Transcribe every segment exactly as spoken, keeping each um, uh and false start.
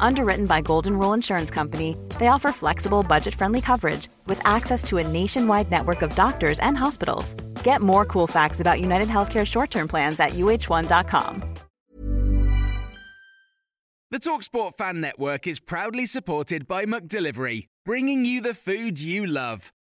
Underwritten by Golden Rule Insurance Company, they offer flexible, budget-friendly coverage with access to a nationwide network of doctors and hospitals. Get more cool facts about United Healthcare short-term plans at U H one dot com. The TalkSport Fan Network is proudly supported by McDelivery, bringing you the food you love.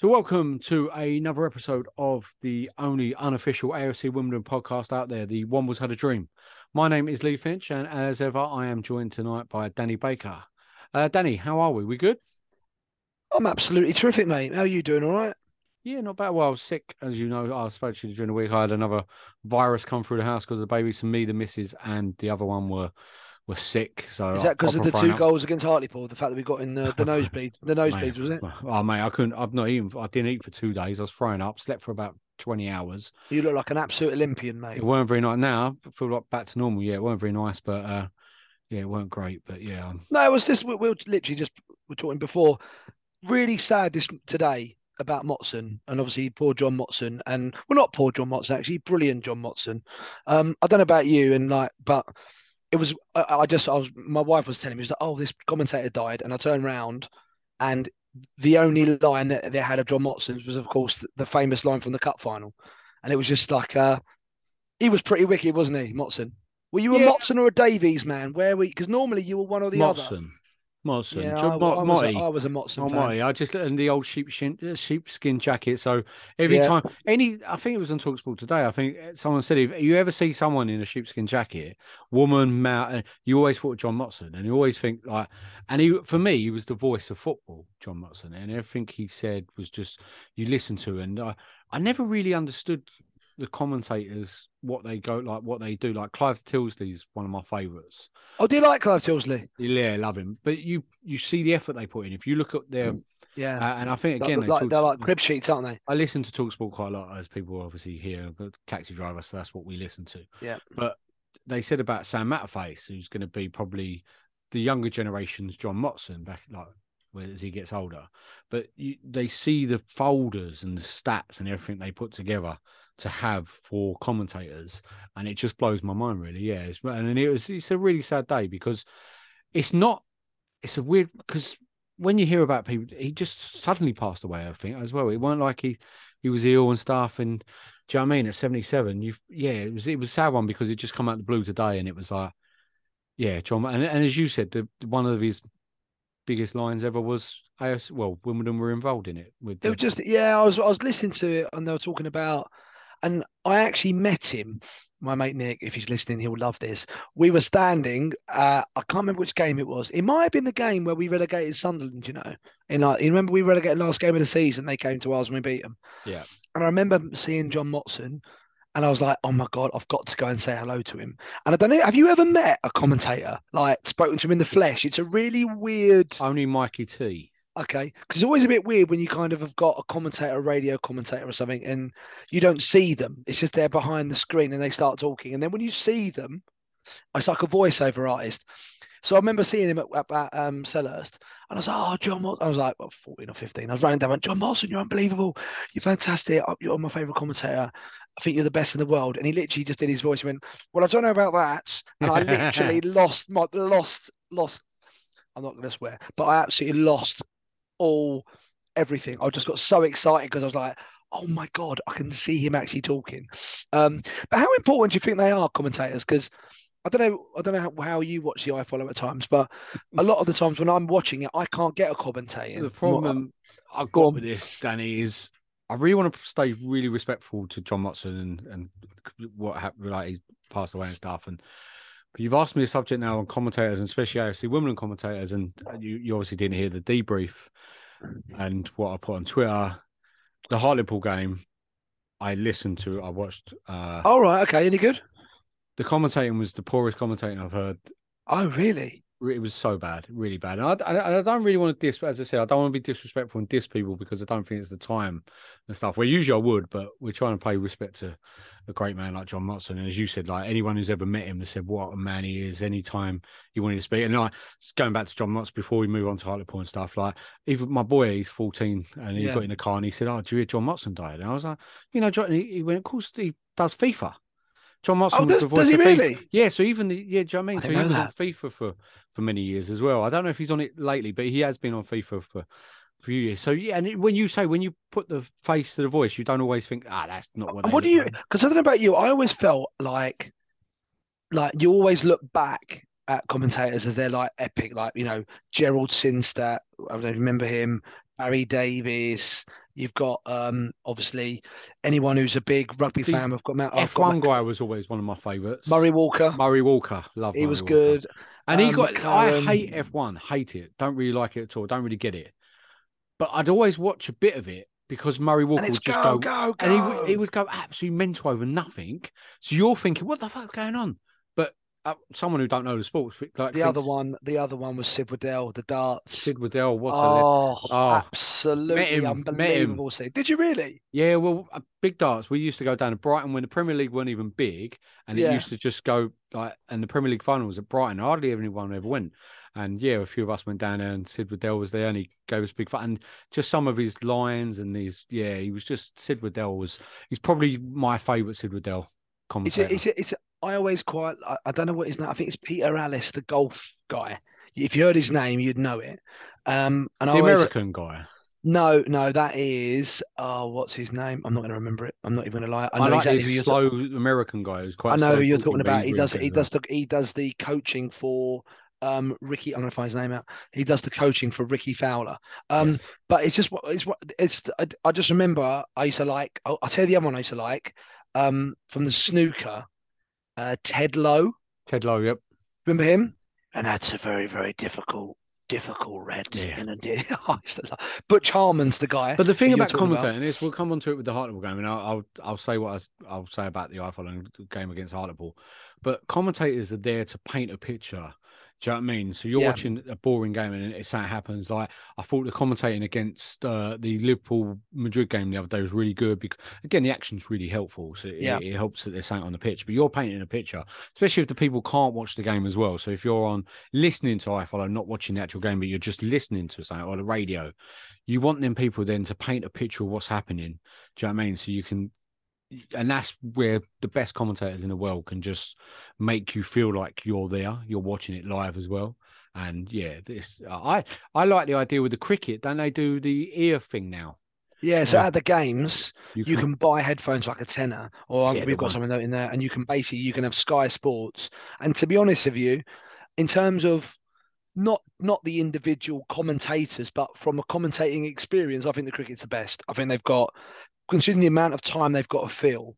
So welcome to another episode of the only unofficial A F C Wimbledon podcast out there, The Wombles Had a Dream. My name is Lee Finch, and as ever, I am joined tonight by Danny Baker. Uh, Danny, how are we? We good? I'm absolutely terrific, mate. How are you doing? All right? Yeah, not bad. Well, I was sick, as you know. I spoke to you during the week. I had another virus come through the house because of the babies, and me, the missus, and the other one were... We're sick. So is that because of the two out. goals against Hartlepool? The fact that we got in the, the nosebleed, the nosebleeds, was it? Oh mate, I couldn't. I've not even. I didn't eat for two days. I was throwing up. Slept for about twenty hours. You look like an absolute Olympian, mate. It weren't very nice. Now I feel like back to normal. Yeah, it weren't very nice, but uh, yeah, it weren't great. But yeah, no, it was just we, we were literally just we were talking before. Really sad this today about Motson, and obviously poor John Motson, and well, not poor John Motson actually, brilliant John Motson. Um, I don't know about you, and like, but. It was, I just, I was, my wife was telling me, was like, oh, this commentator died. And I turned round, and the only line that they had of John Motson's was, of course, the, the famous line from the cup final. And it was just like, uh, he was pretty wicked, wasn't he, Motson? Were you a yeah. Motson or a Davies, man? Where were you? Because normally you were one or the Motson. other. Motson. Yeah, John, I, Mo- I, was a, I was a Motson oh, fan. Motty. I just let in the old sheep shin, sheepskin jacket. So every yeah. time, any, I think it was on TalkSport today. I think someone said, if you ever see someone in a sheepskin jacket, woman, man, you always thought of John Motson. And you always think like, and he, for me, he was the voice of football, John Motson. And everything he said was just, you listen to. And I, I never really understood the commentators, what they go like, what they do. Like Clive Tilsley is one of my favourites. Oh, do you like Clive Tilsley? Yeah, love him. But you you see the effort they put in. If you look at their, yeah, uh, and I think again like, they like, talk, they're like crib sheets, aren't they? I listen to TalkSport quite a lot, as people obviously hear, but taxi driver, so that's what we listen to. Yeah, but they said about Sam Matterface, who's going to be probably the younger generation's John Motson, back like. as he gets older, but you, they see the folders and the stats and everything they put together to have for commentators, and it just blows my mind, really. Yeah, it's, and it was it's a really sad day because it's not. It's a weird because when you hear about people, he just suddenly passed away. I think as well. It wasn't like he he was ill and stuff. And do you know what I mean? At seventy-seven, you yeah, it was it was a sad one because it just come out of the blue today, and it was like, yeah, John. And, and as you said, the, one of his biggest lines ever was A F C. Well, Wimbledon were involved in it. With the... It was just yeah, I was I was listening to it and they were talking about, and I actually met him. My mate Nick, if he's listening, he'll love this. We were standing. Uh, I can't remember which game it was. It might have been the game where we relegated Sunderland. You know, and like you remember we relegated last game of the season. They came to ours and we beat them. Yeah. And I remember seeing John Motson, and I was like, oh my God, I've got to go and say hello to him. And I don't know, have you ever met a commentator, like spoken to him in the flesh? It's a really weird... Only Mikey T. Okay. Because it's always a bit weird when you kind of have got a commentator, a radio commentator or something, and you don't see them. It's just they're behind the screen and they start talking. And then when you see them, It's like a voiceover artist. So I remember seeing him at, at, at um, Selhurst, and I was like, oh, John Motson. I was like, well, fourteen or fifteen. I was running down, I went, John Motson, you're unbelievable. You're fantastic. You're my favourite commentator. I think you're the best in the world. And he literally just did his voice. He went, well, I don't know about that. And I literally lost, my, lost, lost. I'm not going to swear, but I absolutely lost all, everything. I just got so excited because I was like, oh my God, I can see him actually talking. Um, but how important do you think they are, commentators? Because I don't know, I don't know how, how you watch the iFollow at times, but a lot of the times when I'm watching it, I can't get a commentator. The problem what, I've got with this, Danny, is I really want to stay really respectful to John Motson and, and what happened, like he's passed away and stuff. And but you've asked me a subject now on commentators, and especially A F C Wimbledon commentators, and you, you obviously didn't hear the debrief and what I put on Twitter. The Hartlepool game, I listened to, I watched. Uh, All right, okay, any good? The commentating was the poorest commentating I've heard. Oh, really? It was so bad, really bad. And I, I, I don't really want to diss, but as I said, I don't want to be disrespectful and diss people because I don't think it's the time and stuff. Well, usually I would, but we're trying to pay respect to a great man like John Motson. And as you said, like anyone who's ever met him, they said what a man he is. Anytime he wanted to speak, and like going back to John Motson before we move on to Hartlepool and stuff, like even my boy, he's fourteen, and he yeah. got in the car and he said, "Oh, do you hear John Motson died?" And I was like, "You know, John." He went, "Of course he does FIFA." John Motson oh, was the voice of really? FIFA. Yeah, so even the, yeah, do you know what I mean? I so he was that. on FIFA for, for many years as well. I don't know if he's on it lately, but he has been on FIFA for a few years. So yeah, and when you say, when you put the face to the voice, you don't always think, ah, that's not what they What do you, because I don't know about you, I always felt like, like you always look back at commentators as they're like epic, like, you know, Gerald Sinstat, I don't know if you remember him, Barry Davies. You've got, um, obviously, anyone who's a big rugby the fan. I've got Matt. I've F one got Matt. guy was always one of my favourites. Murray Walker. Murray Walker. Love Murray He was Walker. good. And um, he got, I hate F one. Hate it. Don't really like it at all. Don't really get it. But I'd always watch a bit of it because Murray Walker would just go, go, go, go. And he would, he would go absolutely mental over nothing. So you're thinking, what the fuck's going on? But uh, someone who don't know the sports. Like, the other one the other one was Sid Waddell, the darts. Sid Waddell, what oh, a oh, absolutely met him, unbelievable. Met him. Did you really? Yeah, well, uh, big darts. We used to go down to Brighton when the Premier League weren't even big, and it yeah. used to just go, like, and the Premier League final was at Brighton. Hardly anyone ever went. And yeah, a few of us went down there, and Sid Waddell was there, and he gave us big fun. And just some of his lines and these, yeah, he was just, Sid Waddell was, he's probably my favourite Sid Waddell commentator. It's a, it's a, it's a, I always quite, I don't know what his name, I think it's Peter Allis, the golf guy. If you heard his name, you'd know it. Um, and the I always, American guy? No, no, that is, oh, what's his name? I'm not going to remember it. I'm not even going to lie. I, I know like exactly the slow talking. American guy who's quite I know who you're talking about. He does, he, does the, he does the coaching for um, Ricky, I'm going to find his name out. He does the coaching for Ricky Fowler. Um, yes. But it's just, it's what it's. I, I just remember I used to like, I'll, I'll tell you the other one I used to like, um, from the snooker. Uh, Ted Lowe. Ted Lowe, yep. Remember him? And that's a very, very difficult, difficult red. Yeah. And a, Butch Harmon's the guy. But the thing about commentating is, we'll come on to it with the Hartlepool game, and I'll I'll, I'll say what I, I'll say about the iFollow game against Hartlepool. But commentators are there to paint a picture. Do you know what I mean? So you're yeah. watching a boring game and it's how it happens. Like I thought the commentating against uh, the Liverpool Madrid game the other day was really good because again the action's really helpful. So it, yeah. it helps that there's something on the pitch. But you're painting a picture, especially if the people can't watch the game as well. So if you're on listening to iFollow, not watching the actual game, but you're just listening to something or the radio, you want them people then to paint a picture of what's happening. Do you know what I mean? So you can. And that's where the best commentators in the world can just make you feel like you're there. You're watching it live as well. And yeah, this I I like the idea with the cricket. Don't they do the ear thing now? Yeah. So yeah. at the games, you, you can, can buy headphones like a tenner, or yeah, we've got something in there, and you can basically you can have Sky Sports. And to be honest with you, in terms of Not not the individual commentators, but from a commentating experience, I think the cricket's the best. I think they've got, considering the amount of time they've got to fill,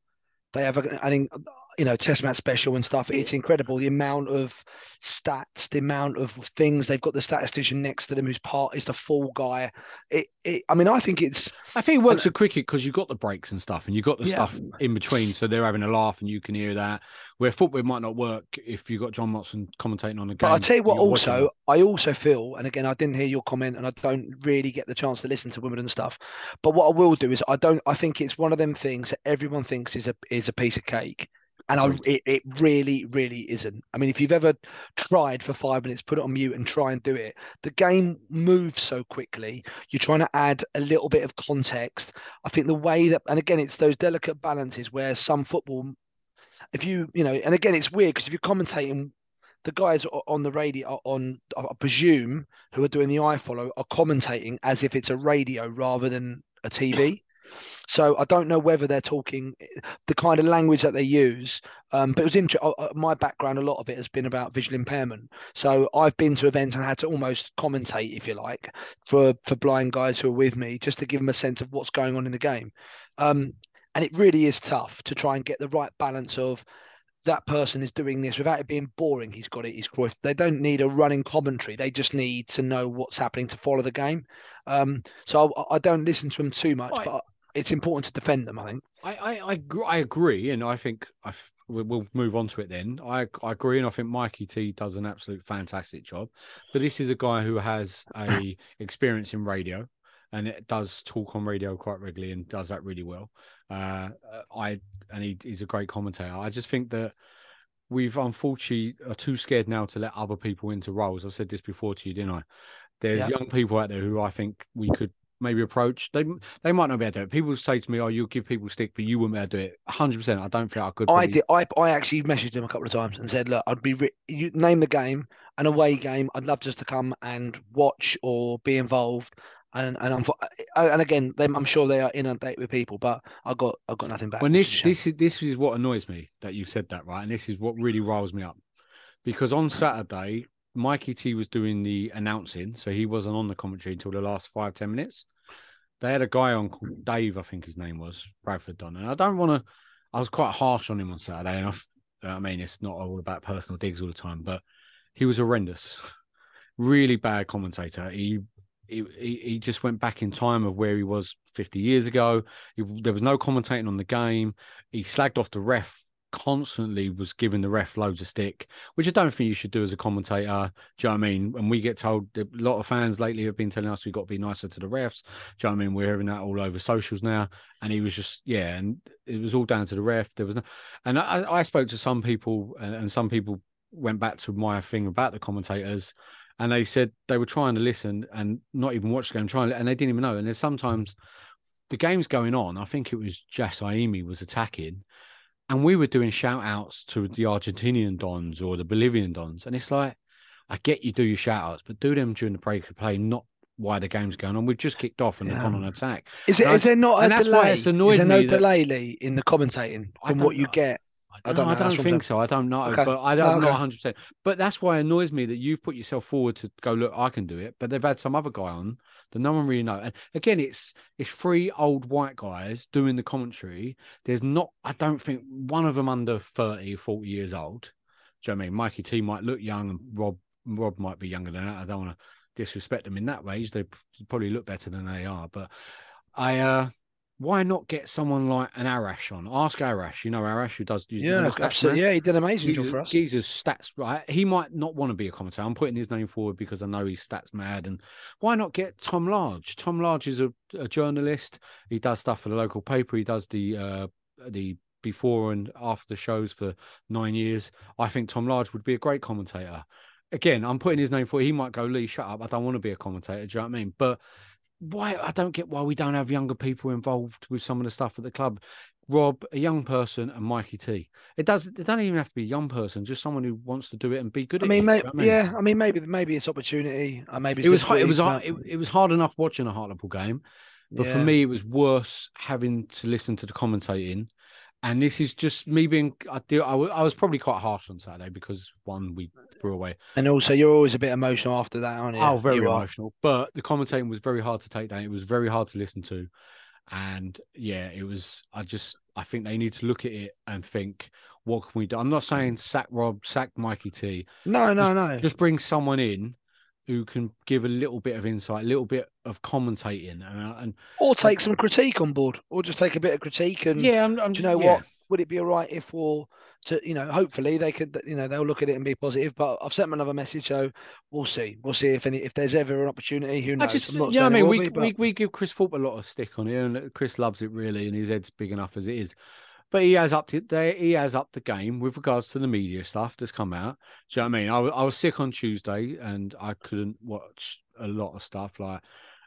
they have, a, I think, you know, Test Match Special and stuff. It's incredible the amount of stats, the amount of things. They've got the statistician next to them whose part is the fall guy. It, it I mean, I think it's... I think it works at cricket because you've got the breaks and stuff and you've got the yeah. stuff in between, so they're having a laugh and you can hear that. Where football might not work if you've got John Motson commentating on a game. But I'll tell you what also, watching. I also feel, and again, I didn't hear your comment and I don't really get the chance to listen to Wimbledon stuff, but what I will do is I don't. I think it's one of them things that everyone thinks is a is a piece of cake. And I, it, it really, really isn't. I mean, if you've ever tried for five minutes, put it on mute and try and do it, the game moves so quickly. You're trying to add a little bit of context. I think the way that, and again, it's those delicate balances where some football, if you, you know, and again, it's weird because if you're commentating, the guys on the radio, on I presume, who are doing the iFollow are commentating as if it's a radio rather than a T V. So I don't know whether they're talking the kind of language that they use. Um, but it was interesting. My background, a lot of it has been about visual impairment. So I've been to events and had to almost commentate, if you like, for, for blind guys who are with me, just to give them a sense of what's going on in the game. Um, and it really is tough to try and get the right balance of that person is doing this without it being boring. He's got it. He's Cruyff. They don't need a running commentary. They just need to know what's happening to follow the game. Um, so I, I don't listen to them too much, I... but I, it's important to defend them, I think. I I, I, I agree, and I think I've, we'll move on to it then. I, I agree, and I think Mikey T does an absolute fantastic job. But this is a guy who has a experience in radio, and it does talk on radio quite regularly and does that really well. Uh, I and he, he's a great commentator. I just think that we've unfortunately are too scared now to let other people into roles. I've said this before to you, didn't I? There's yeah. young people out there who I think we could maybe approach. They they might not be able to do it. People say to me, oh, you'll give people stick, but you wouldn't be able to do it. one hundred percent. I don't think I could. Probably... I did. I, I actually messaged him a couple of times and said, look, I'd be re- you name the game, an away game. I'd love just to come and watch or be involved. And and I'm for, and again, they, I'm sure they are inundated with people, but I got I got nothing back. Well, this this is this is what annoys me that you've said that, right? And this is what really riles me up, because on Saturday, Mikey T was doing the announcing, so he wasn't on the commentary until the last five, ten minutes. They had a guy on called Dave, I think his name was, Bradford Don. And I don't want to, I was quite harsh on him on Saturday. And I, I mean, it's not all about personal digs all the time, but he was horrendous. Really bad commentator. He, he, he just went back in time of where he was fifty years ago. He, there was no commentating on the game. He slagged off the ref. Constantly was giving the ref loads of stick, which I don't think you should do as a commentator. Do you know what I mean? And we get told, a lot of fans lately have been telling us we've got to be nicer to the refs. Do you know what I mean? We're hearing that all over socials now. And he was just, yeah, and it was all down to the ref. There was no, and I, I spoke to some people, and, and some people went back to my thing about the commentators, and they said they were trying to listen and not even watch the game, trying, and they didn't even know. And there's sometimes the game's going on. I think it was Jess Aimi was attacking. And we were doing shout-outs to the Argentinian dons or the Bolivian dons. And it's like, I get you do your shout-outs, but do them during the break of play, not while the game's going on. We've just kicked off and yeah. they've gone on attack. Is, it, I, is there not and a that's delay? Why it's annoyed is there me no that, delay, Lee, in the commentating from what know. you get? I don't, I don't, know, I don't think so. I don't know, okay. but I don't no, know okay. one hundred percent. But that's why it annoys me that you've put yourself forward to go, look, I can do it. But they've had some other guy on that no one really knows. And again, it's it's three old white guys doing the commentary. There's not, I don't think, one of them under thirty, forty years old. Do you know what I mean? Mikey T might look young and Rob Rob might be younger than that. I don't want to disrespect them in that way. They probably look better than they are. But I... uh why not get someone like an Arash on? Ask Arash. You know Arash, who does... Yeah, absolutely. Yeah, he did an amazing job for us. Jesus, stats, right? He might not want to be a commentator. I'm putting his name forward because I know he's stats mad. And why not get Tom Large? Tom Large is a, a journalist. He does stuff for the local paper. He does the uh, the before and after shows for nine years. I think Tom Large would be a great commentator. Again, I'm putting his name forward. He might go, Lee, shut up. I don't want to be a commentator. Do you know what I mean? But... why I don't get why we don't have younger people involved with some of the stuff at the club. Rob, a young person, and Mikey T. It does. It doesn't even have to be a young person, just someone who wants to do it and be good. I at mean, it, may, you know I mean? yeah. I mean, maybe maybe it's opportunity. Or maybe it's it was hard, it was hard, it, it was hard enough watching a Hartlepool game, but yeah. for me it was worse having to listen to the commentating. And this is just me being. I do. I, w- I was probably quite harsh on Saturday because one we threw away, and also you're always a bit emotional after that, aren't you? Oh, very you emotional. Are. But the commentating was very hard to take down. It was very hard to listen to, and yeah, it was. I just. I think they need to look at it and think, what can we do? I'm not saying sack Rob, sack Mikey T. No, no, just, no. Just bring someone in who can give a little bit of insight, a little bit of commentating, and, and or take some critique on board, or just take a bit of critique and yeah, I'm, I'm, do you know yeah. what? Would it be all right if we'll to you know? Hopefully they could, you know, they'll look at it and be positive. But I've sent them another message, so we'll see, we'll see if any if there's ever an opportunity. Who knows? I just, yeah, I mean, we, be, we but... we give Chris Thorpe a lot of stick on here, and Chris loves it really, and his head's big enough as it is. But he has upped it. There, he has upped the game with regards to the media stuff that's come out. Do you know what I mean? I, I was sick on Tuesday and I couldn't watch a lot of stuff. Like,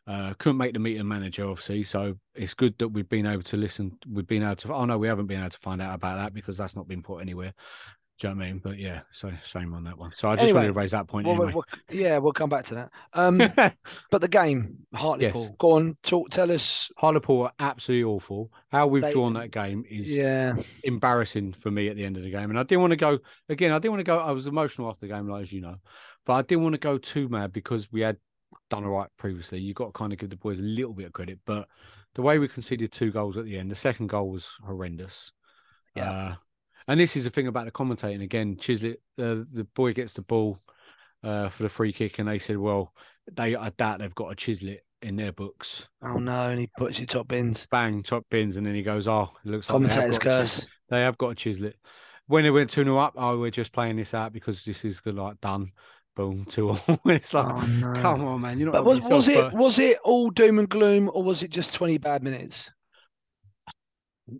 uh, couldn't make the meeting manager, obviously. So it's good that we've been able to listen. We've been able to. Oh no, we haven't been able to find out about that because that's not been put anywhere. Do you know what I mean? But yeah, so shame on that one. So I just anyway, wanted to raise that point. Well, anyway. We'll, yeah, we'll come back to that. Um, but the game, Hartlepool. Yes. Go on, talk, tell us. Hartlepool are absolutely awful. How we've they, drawn that game is yeah. embarrassing for me at the end of the game. And I didn't want to go, again, I didn't want to go, I was emotional after the game, like, as you know. But I didn't want to go too mad because we had done all right previously. You've got to kind of give the boys a little bit of credit. But the way we conceded two goals at the end, the second goal was horrendous. Yeah. Uh, And this is the thing about the commentating again. Chislett, uh, the boy gets the ball uh, for the free kick, and they said, "Well, they I doubt they've got a Chislett in their books." Oh no! And he puts it top bins. Bang, top bins, and then he goes, "Oh, it looks like they have, curse. they have got a Chislett." When it went two nil up, oh, we're just playing this out because this is good, like done. Boom, two all. It's like, oh, no. Come on, man! You know, was, yourself, was it but... was it all doom and gloom, or was it just twenty bad minutes?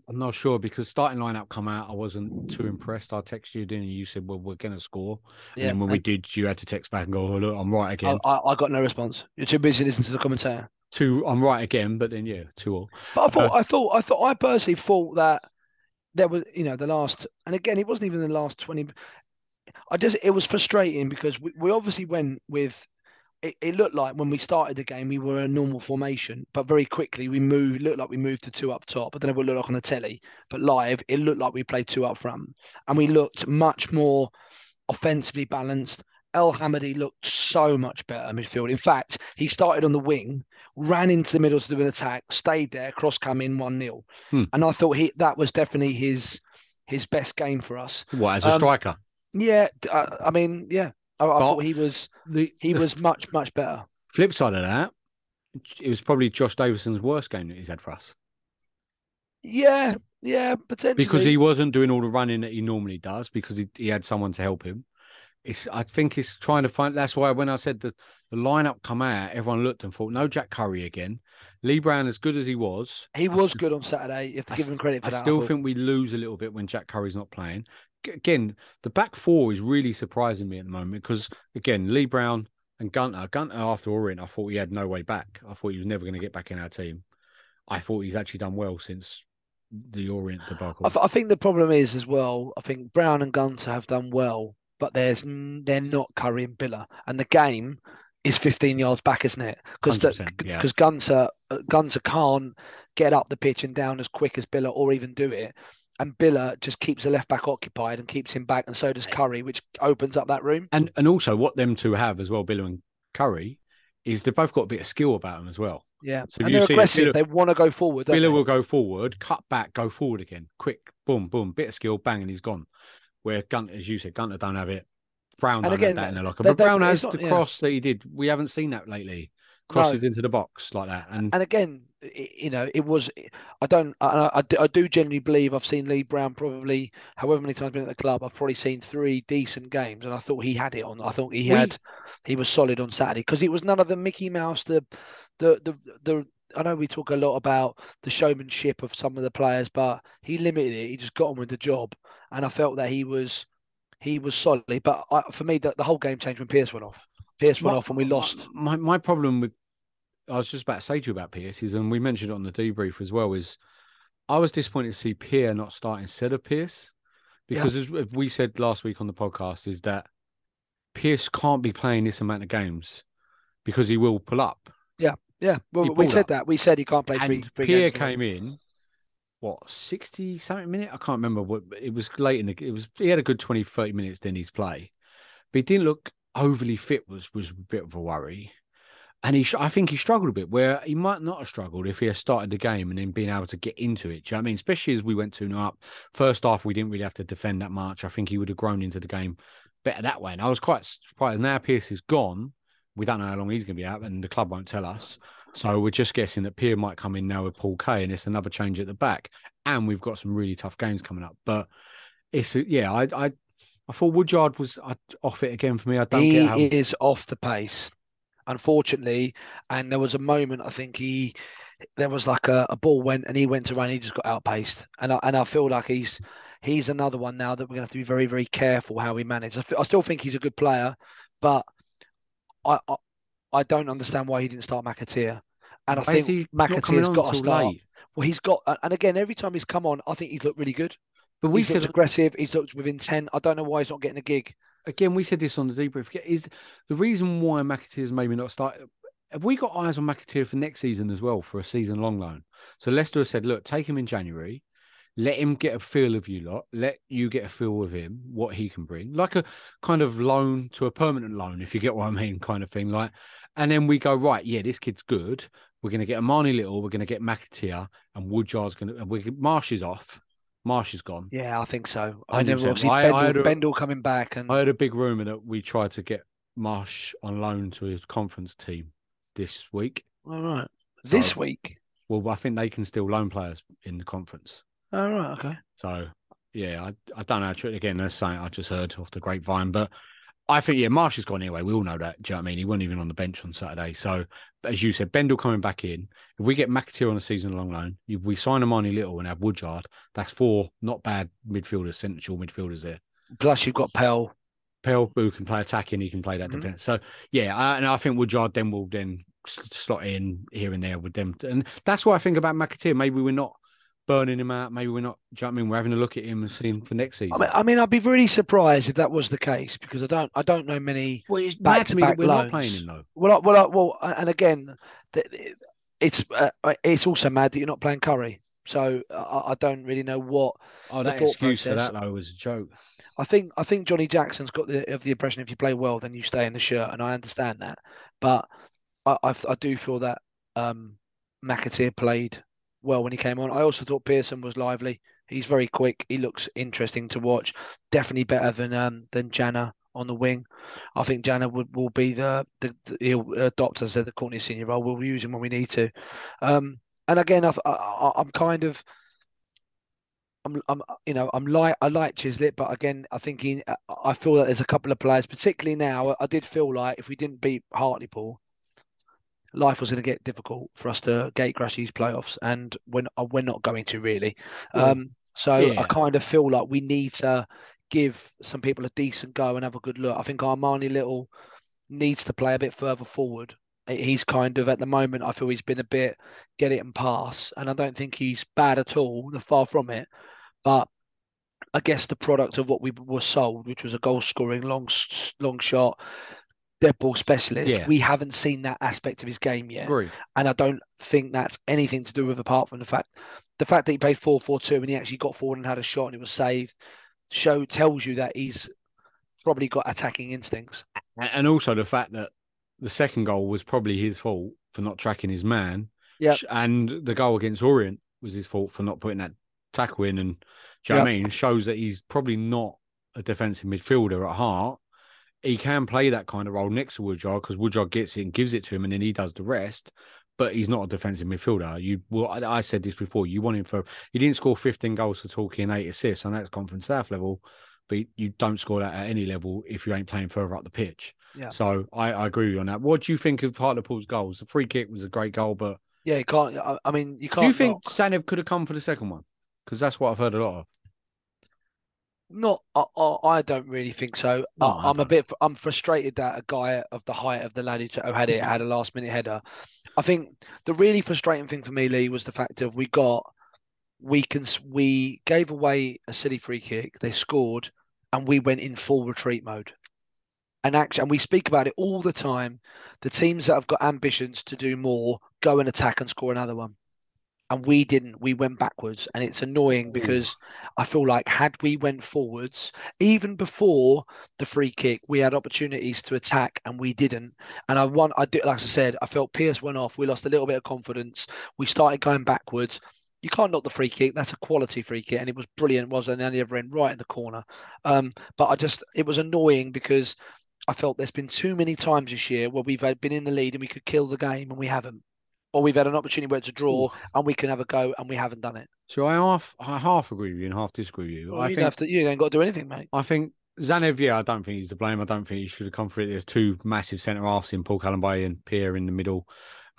I'm not sure because starting lineup come out, I wasn't too impressed. I texted you, didn't you? You said, "Well, we're going to score." Yeah, and then when man. we did, you had to text back and go, "Oh, look, I'm right again." I, I, I got no response. You're too busy listening to the commentator. Two, I'm right again, but then yeah, two all. But I thought, uh, I thought, I thought, I personally thought that there was, you know, the last, and again, it wasn't even the last twenty. I just, it was frustrating because we, we obviously went with. It, it looked like when we started the game, we were a normal formation, but very quickly we moved, looked like we moved to two up top. I don't know what it looked like on the telly, but live, it looked like we played two up front. And we looked much more offensively balanced. El Hamadi looked so much better midfield. In fact, he started on the wing, ran into the middle to do an attack, stayed there, cross come in, one nil. Hmm. And I thought he that was definitely his his best game for us. What, as a um, striker? Yeah, I, I mean, yeah. I, I thought he was the, he the was much, much better. Flip side of that, it was probably Josh Davison's worst game that he's had for us. Yeah, yeah, potentially. Because he wasn't doing all the running that he normally does because he, he had someone to help him. It's I think it's trying to find... That's why when I said the, the lineup come out, everyone looked and thought, no Jack Curry again. Lee Brown, as good as he was... He was I, good on Saturday. You have to I, give him credit for I that. I still think we lose a little bit when Jack Curry's not playing. Again, the back four is really surprising me at the moment because, again, Lee Brown and Gunter. Gunter, after Orient, I thought he had no way back. I thought he was never going to get back in our team. I thought he's actually done well since the Orient debacle. I, th- I think the problem is, as well, I think Brown and Gunter have done well, but there's they're not Curry and Biller. And the game is fifteen yards back, isn't it? Because yeah. Gunter, Gunter can't get up the pitch and down as quick as Biller or even do it. And Biller just keeps the left back occupied and keeps him back, and so does Curry, which opens up that room. And and also what them two have as well, Biller and Curry, is they've both got a bit of skill about them as well. Yeah, so and they're aggressive. Biller, they want to go forward. Biller they? will go forward, cut back, go forward again. Quick, boom, boom, bit of skill, bang, and he's gone. Where Gunter, as you said, Gunter don't have it. Brown don't again, have that in the locker. But they, Brown has not, the cross yeah. that he did. We haven't seen that lately. Crosses no. into the box like that, and and again, you know, it was. I don't. I, I do generally believe I've seen Lee Brown probably however many times I've been at the club. I've probably seen three decent games, and I thought he had it on. I thought he had. He was solid on Saturday because it was none of the Mickey Mouse. The, the the the. I know we talk a lot about the showmanship of some of the players, but he limited it. He just got on with the job, and I felt that he was, he was solid. But I, for me, the, the whole game changed when Pierce went off. Pierce went my, off, and we lost. My my problem with. I was just about to say to you about Pierce, is, and we mentioned it on the debrief as well, is I was disappointed to see Pierre not start instead of Pierce because yeah. as we said last week on the podcast is that Pierce can't be playing this amount of games because he will pull up. Yeah, yeah. Well, we said up. that. We said he can't play three, three Pierre games came in, what, sixty-something minute? I can't remember. What It was late in the... It was. He had a good twenty, thirty minutes then his play. But he didn't look overly fit, was was a bit of a worry. And he, I think he struggled a bit, where he might not have struggled if he had started the game and then been able to get into it. Do you know what I mean? Especially as we went two nil up. First half, we didn't really have to defend that much. I think he would have grown into the game better that way. And I was quite surprised. Now Pierce is gone. We don't know how long he's going to be out, and the club won't tell us. So we're just guessing that Pierre might come in now with Paul Kay, and it's another change at the back. And we've got some really tough games coming up. But, it's yeah, I I, I thought Woodyard was off it again for me. I don't he get how... He is off the pace. Unfortunately, and there was a moment I think he there was like a, a ball went and he went to run. He just got outpaced. And I, and I feel like he's he's another one now that we're going to have to be very, very careful how we manage. I, th- I still think he's a good player, but I, I I don't understand why he didn't start McAteer. And I why think McAteer's got to start. Late? Well, he's got, and again, every time he's come on, I think he's looked really good. But we he's said looked aggressive. He's looked with intent. I don't know why he's not getting a gig. Again, we said this on the debrief. Is the reason why McAteer's maybe not started? Have we got eyes on McAteer for next season as well, for a season-long loan? So Leicester have said, look, take him in January, let him get a feel of you lot, let you get a feel of him, what he can bring, like a kind of loan to a permanent loan, if you get what I mean, kind of thing. Like, and then we go, right, yeah, this kid's good. We're going to get Amani Little, we're going to get McAteer, and Woodyard's going to... We, Marsh is off. Marsh is gone. Yeah, I think so. I never obviously I, Bendel, I had a, Bendel coming back. And I heard a big rumour that we tried to get Marsh on loan to his conference team this week. All right. So, this week? Well, I think they can still loan players in the conference. All right, okay. So, yeah, I, I don't know. Again, that's something I just heard off the grapevine, but... I think, yeah, Marsh is gone anyway. We all know that. Do you know what I mean? He wasn't even on the bench on Saturday. So, as you said, Bendel coming back in. If we get McAteer on a season-long loan, if we sign Amani Little and have Woodyard, that's four not bad midfielders, central midfielders there. Plus, you've got Pell. Pell, who can play attacking, he can play that mm-hmm. defence. So, yeah, I, and I think Woodyard then will then slot in here and there with them. And that's what I think about McAteer. Maybe we're not burning him out, maybe we're not, do you know what I mean? We're having a look at him and seeing for next season. I mean, I mean, I'd be really surprised if that was the case, because I don't I don't know many well, it's back to me that we're loans. Not playing him, though. Well, I, well, I, well, and again, it's uh, it's also mad that you're not playing Curry. So I, I don't really know what oh, the that excuse process. For that, though, was a joke. I think I think Johnny Jackson's got the of the impression if you play well, then you stay in the shirt, and I understand that. But I, I, I do feel that um, McAteer played well when he came on. I also thought Pearson was lively. He's very quick. He looks interesting to watch. Definitely better than um, than Jana on the wing. I think Jana would will be the, the, the he'll adopt, as I said, the Courtney senior role. We'll use him when we need to. Um, and again, I've, I, I'm kind of I'm I'm you know I'm like I like Chislett, but again, I think he, I feel that there's a couple of players, particularly now. I did feel like if we didn't beat Hartlepool, life was going to get difficult for us to gatecrash these playoffs, and when we're not going to really. Yeah. Um, so yeah. I kind of feel like we need to give some people a decent go and have a good look. I think Armani Little needs to play a bit further forward. He's kind of, at the moment, I feel he's been a bit get it and pass, and I don't think he's bad at all, far from it. But I guess the product of what we were sold, which was a goal-scoring long, long shot, dead ball specialist. Yeah. We haven't seen that aspect of his game yet. Agreed. And I don't think that's anything to do with, apart from the fact the fact that he played four four two and he actually got forward and had a shot and it was saved, show tells you that he's probably got attacking instincts. And also the fact that the second goal was probably his fault for not tracking his man. Yeah. And the goal against Orient was his fault for not putting that tackle in. And do you yep. know what I mean? Shows that he's probably not a defensive midfielder at heart. He can play that kind of role next to Woodyard, because Woodyard gets it and gives it to him and then he does the rest, but he's not a defensive midfielder. You, well, I, I said this before, you want him for... He didn't score fifteen goals for Torquay and eight assists, and that's Conference South level, but you don't score that at any level if you ain't playing further up the pitch. Yeah. So I, I agree with you on that. What do you think of Hartlepool's goals? The free kick was a great goal, but... Yeah, you can't... I, I mean, you can't... Do you think not... Sanib could have come for the second one? Because that's what I've heard a lot of. Not, I, I don't really think so. No, I, I'm a bit, I'm frustrated that a guy of the height of the lad who had it had a last minute header. I think the really frustrating thing for me, Lee, was the fact of we got, we can, we gave away a silly free kick. They scored, and we went in full retreat mode. And actually, and we speak about it all the time. The teams that have got ambitions to do more go and attack and score another one. And we didn't. We went backwards. And it's annoying because I feel like had we went forwards, even before the free kick, we had opportunities to attack and we didn't. And I want, I did, like I said, I felt Pierce went off. We lost a little bit of confidence. We started going backwards. You can't knock the free kick. That's a quality free kick. And it was brilliant. It was on the other end, right in the corner. Um, but I just, it was annoying because I felt there's been too many times this year where we've been in the lead and we could kill the game and we haven't. Or we've had an opportunity where it's a draw Ooh. and we can have a go and we haven't done it. So I half I half agree with you and half disagree with you. Well, I you, think, don't have to, you ain't got to do anything, mate. I think Zanev, yeah, I don't think he's to blame. I don't think he should have come for it. There's two massive centre-halves in Paul Callan Bay and Pierre in the middle.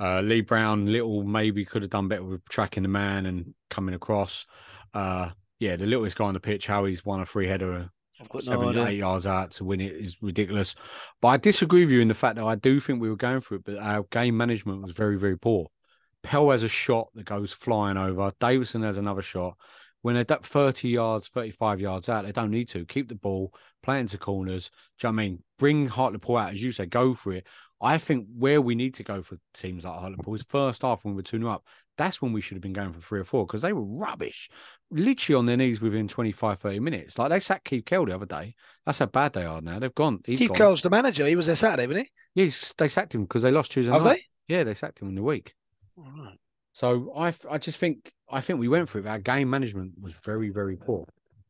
Uh, Lee Brown, Little maybe could have done better with tracking the man and coming across. Uh, yeah, the littlest guy on the pitch, how he's won a free header seven, no eight yards out to win it is ridiculous. But I disagree with you in the fact that I do think we were going for it, but our game management was very, very poor. Pell has a shot that goes flying over. Davison has another shot. When they're thirty yards, thirty-five yards out, they don't need to. Keep the ball, play into corners. Do you know what I mean? Bring Hartlepool out, as you say, go for it. I think where we need to go for teams like Hartlepool is first half when we're two nil up. That's when we should have been going for three or four because they were rubbish. Literally on their knees within twenty-five, thirty minutes. Like they sacked Keith Kell the other day. That's how bad they are now. They've gone. He's Keith gone. Kell's the manager. He was there Saturday, wasn't he? Yes, they sacked him because they lost Tuesday Have night. They? Yeah, they sacked him in the week. All right. So I, I just think I think we went for it. Our game management was very, very poor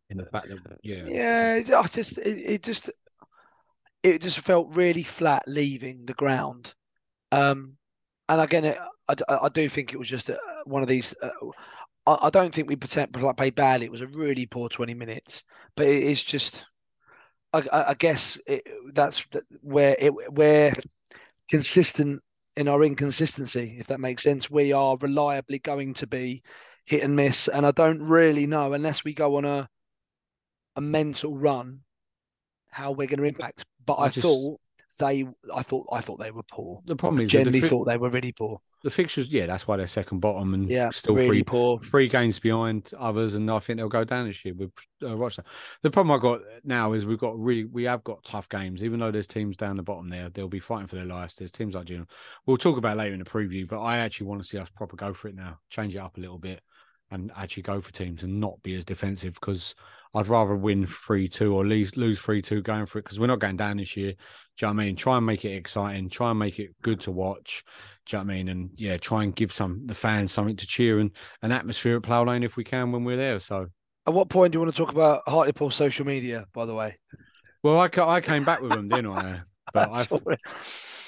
in the fact that yeah yeah I just it, it just it just felt really flat leaving the ground, um, and again it, I, I do think it was just one of these. Uh, I, I don't think we pretend like played badly. It was a really poor twenty minutes, but it is just I, I guess it, that's where it where consistent. In our inconsistency, if that makes sense, we are reliably going to be hit and miss. And I don't really know, unless we go on a a mental run, how we're going to impact. But I, I just, thought they, I thought, I thought they were poor. The problem is, I generally the fi- thought they were really poor. The fixtures, yeah, that's why they're second bottom and yeah, still really three poor, three games behind others, and I think they'll go down this year with uh, Rochester. The problem I got now is we've got really, we have got tough games, even though there's teams down the bottom there, they'll be fighting for their lives. There's teams like Jana, we'll talk about later in the preview, but I actually want to see us proper go for it now, change it up a little bit, and actually go for teams and not be as defensive because I'd rather win three two or lose three two going for it because we're not going down this year. Do you know what I mean? Try and make it exciting. Try and make it good to watch. Do you know what I mean? And, yeah, try and give some the fans something to cheer and an atmosphere at Plough Lane if we can when we're there. So, at what point do you want to talk about Hartlepool social media, by the way? Well, I, I came back with them, didn't I? But I,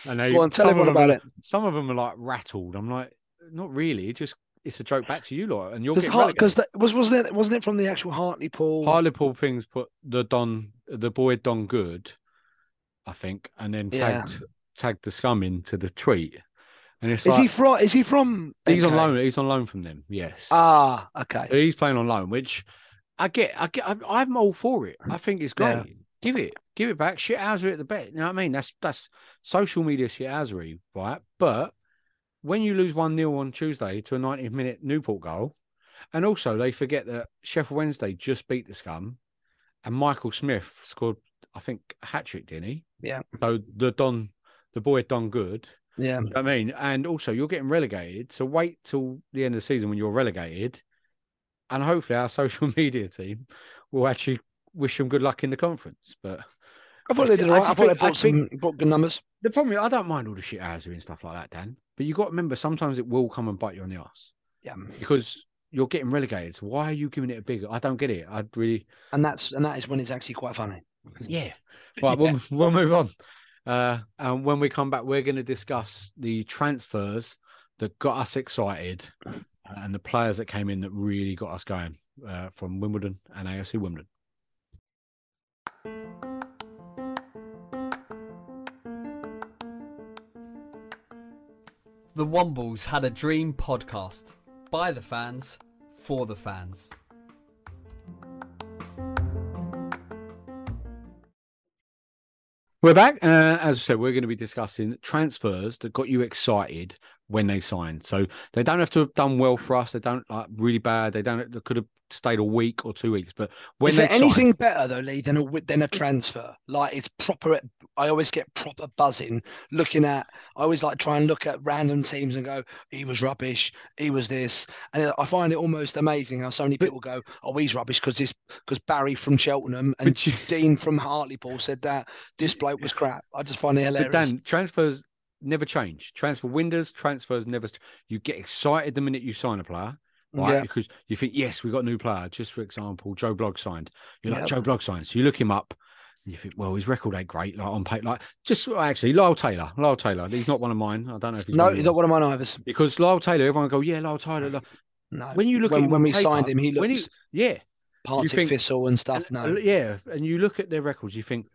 I know, well, and tell everyone about them, it. Some of them are, like, rattled. I'm like, not really. Just... It's a joke back to you, Laura, and you're because was wasn't it wasn't it from the actual Hartlepool Hartlepool things put the Don the boy Don Good, I think, and then tagged yeah. tagged the scum into the tweet. And it's is like, he from? Is he from? He's okay. on loan. He's on loan from them. Yes. Ah, okay. So he's playing on loan, which I get. I get. I, I'm all for it. I think it's great. Yeah. Give it, give it back. Shithousery at the best. You know what I mean? That's that's social media shithousery, right? But when you lose one nil on Tuesday to a ninetieth minute Newport goal, and also they forget that Sheffield Wednesday just beat the scum, and Michael Smith scored, I think, a hat-trick, didn't he? Yeah. So the Don, the boy Don Good. Yeah. I mean, and also you're getting relegated, so wait till the end of the season when you're relegated, and hopefully our social media team will actually wish them good luck in the conference, but... I thought they did all right. I thought they brought some brought good numbers. The problem is, I don't mind all the shit shithousery and stuff like that, Dan. But you've got to remember, sometimes it will come and bite you on the ass. Yeah. Because you're getting relegated. So why are you giving it a big... I don't get it. I'd really... And that's and that is when it's actually quite funny. Yeah. Right, yeah. We'll, we'll move on. Uh, and when we come back, we're going to discuss the transfers that got us excited and the players that came in that really got us going uh, from Wimbledon and A F C Wimbledon. The Wombles Had a Dream podcast, by the fans, for the fans. We're back. Uh, as I said, we're going to be discussing transfers that got you excited when they signed. So they don't have to have done well for us. They don't like really bad. They don't. They could have stayed a week or two weeks. But when is there anything signed... better though, Lee, than a than a transfer? Like it's proper. I always get proper buzzing looking at. I always like try and look at random teams and go, he was rubbish. He was this, and I find it almost amazing how so many people go, oh, he's rubbish because this because Barry from Cheltenham and you... Dean from Hartlepool said that this bloke was crap. I just find it hilarious. But Dan, transfers never change. Transfer windows, transfers never. St- you get excited the minute you sign a player, right? Yeah. Because you think, yes, we got a new player. Just for example, Joe Blogg signed. You're yeah. like Joe Blogg signed, so you look him up. And you think, well, his record ain't great. Like on paper, like just actually Lyle Taylor, Lyle Taylor. He's not one of mine. I don't know if he's no, one he's not one of mine either. Because Lyle Taylor, everyone go, yeah, Lyle Taylor. Lyle. No, when you look when, at him when we paper, signed him, he looks he, yeah, Partick Thistle and stuff. And, no, yeah, and you look at their records, you think,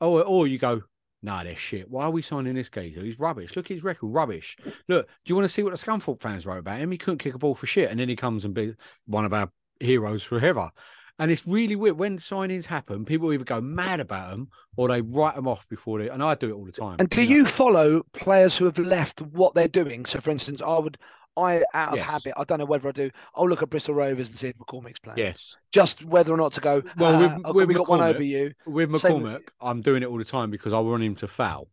oh, or you go, nah, they're shit. Why are we signing this geezer? He's rubbish. Look at his record, rubbish. Look, do you want to see what the Scunthorpe fans wrote about him? He couldn't kick a ball for shit, and then he comes and be one of our heroes forever. And it's really weird. When signings happen, people either go mad about them or they write them off before they... And I do it all the time. And do you, know? you follow players who have left what they're doing? So, for instance, I would... I, out of yes. habit, I don't know whether I do, I'll look at Bristol Rovers and see if McCormick's playing. Yes. Just whether or not to go, well, with, uh, okay, with we got one over you. With McCormick, with... I'm doing it all the time because I want him to foul.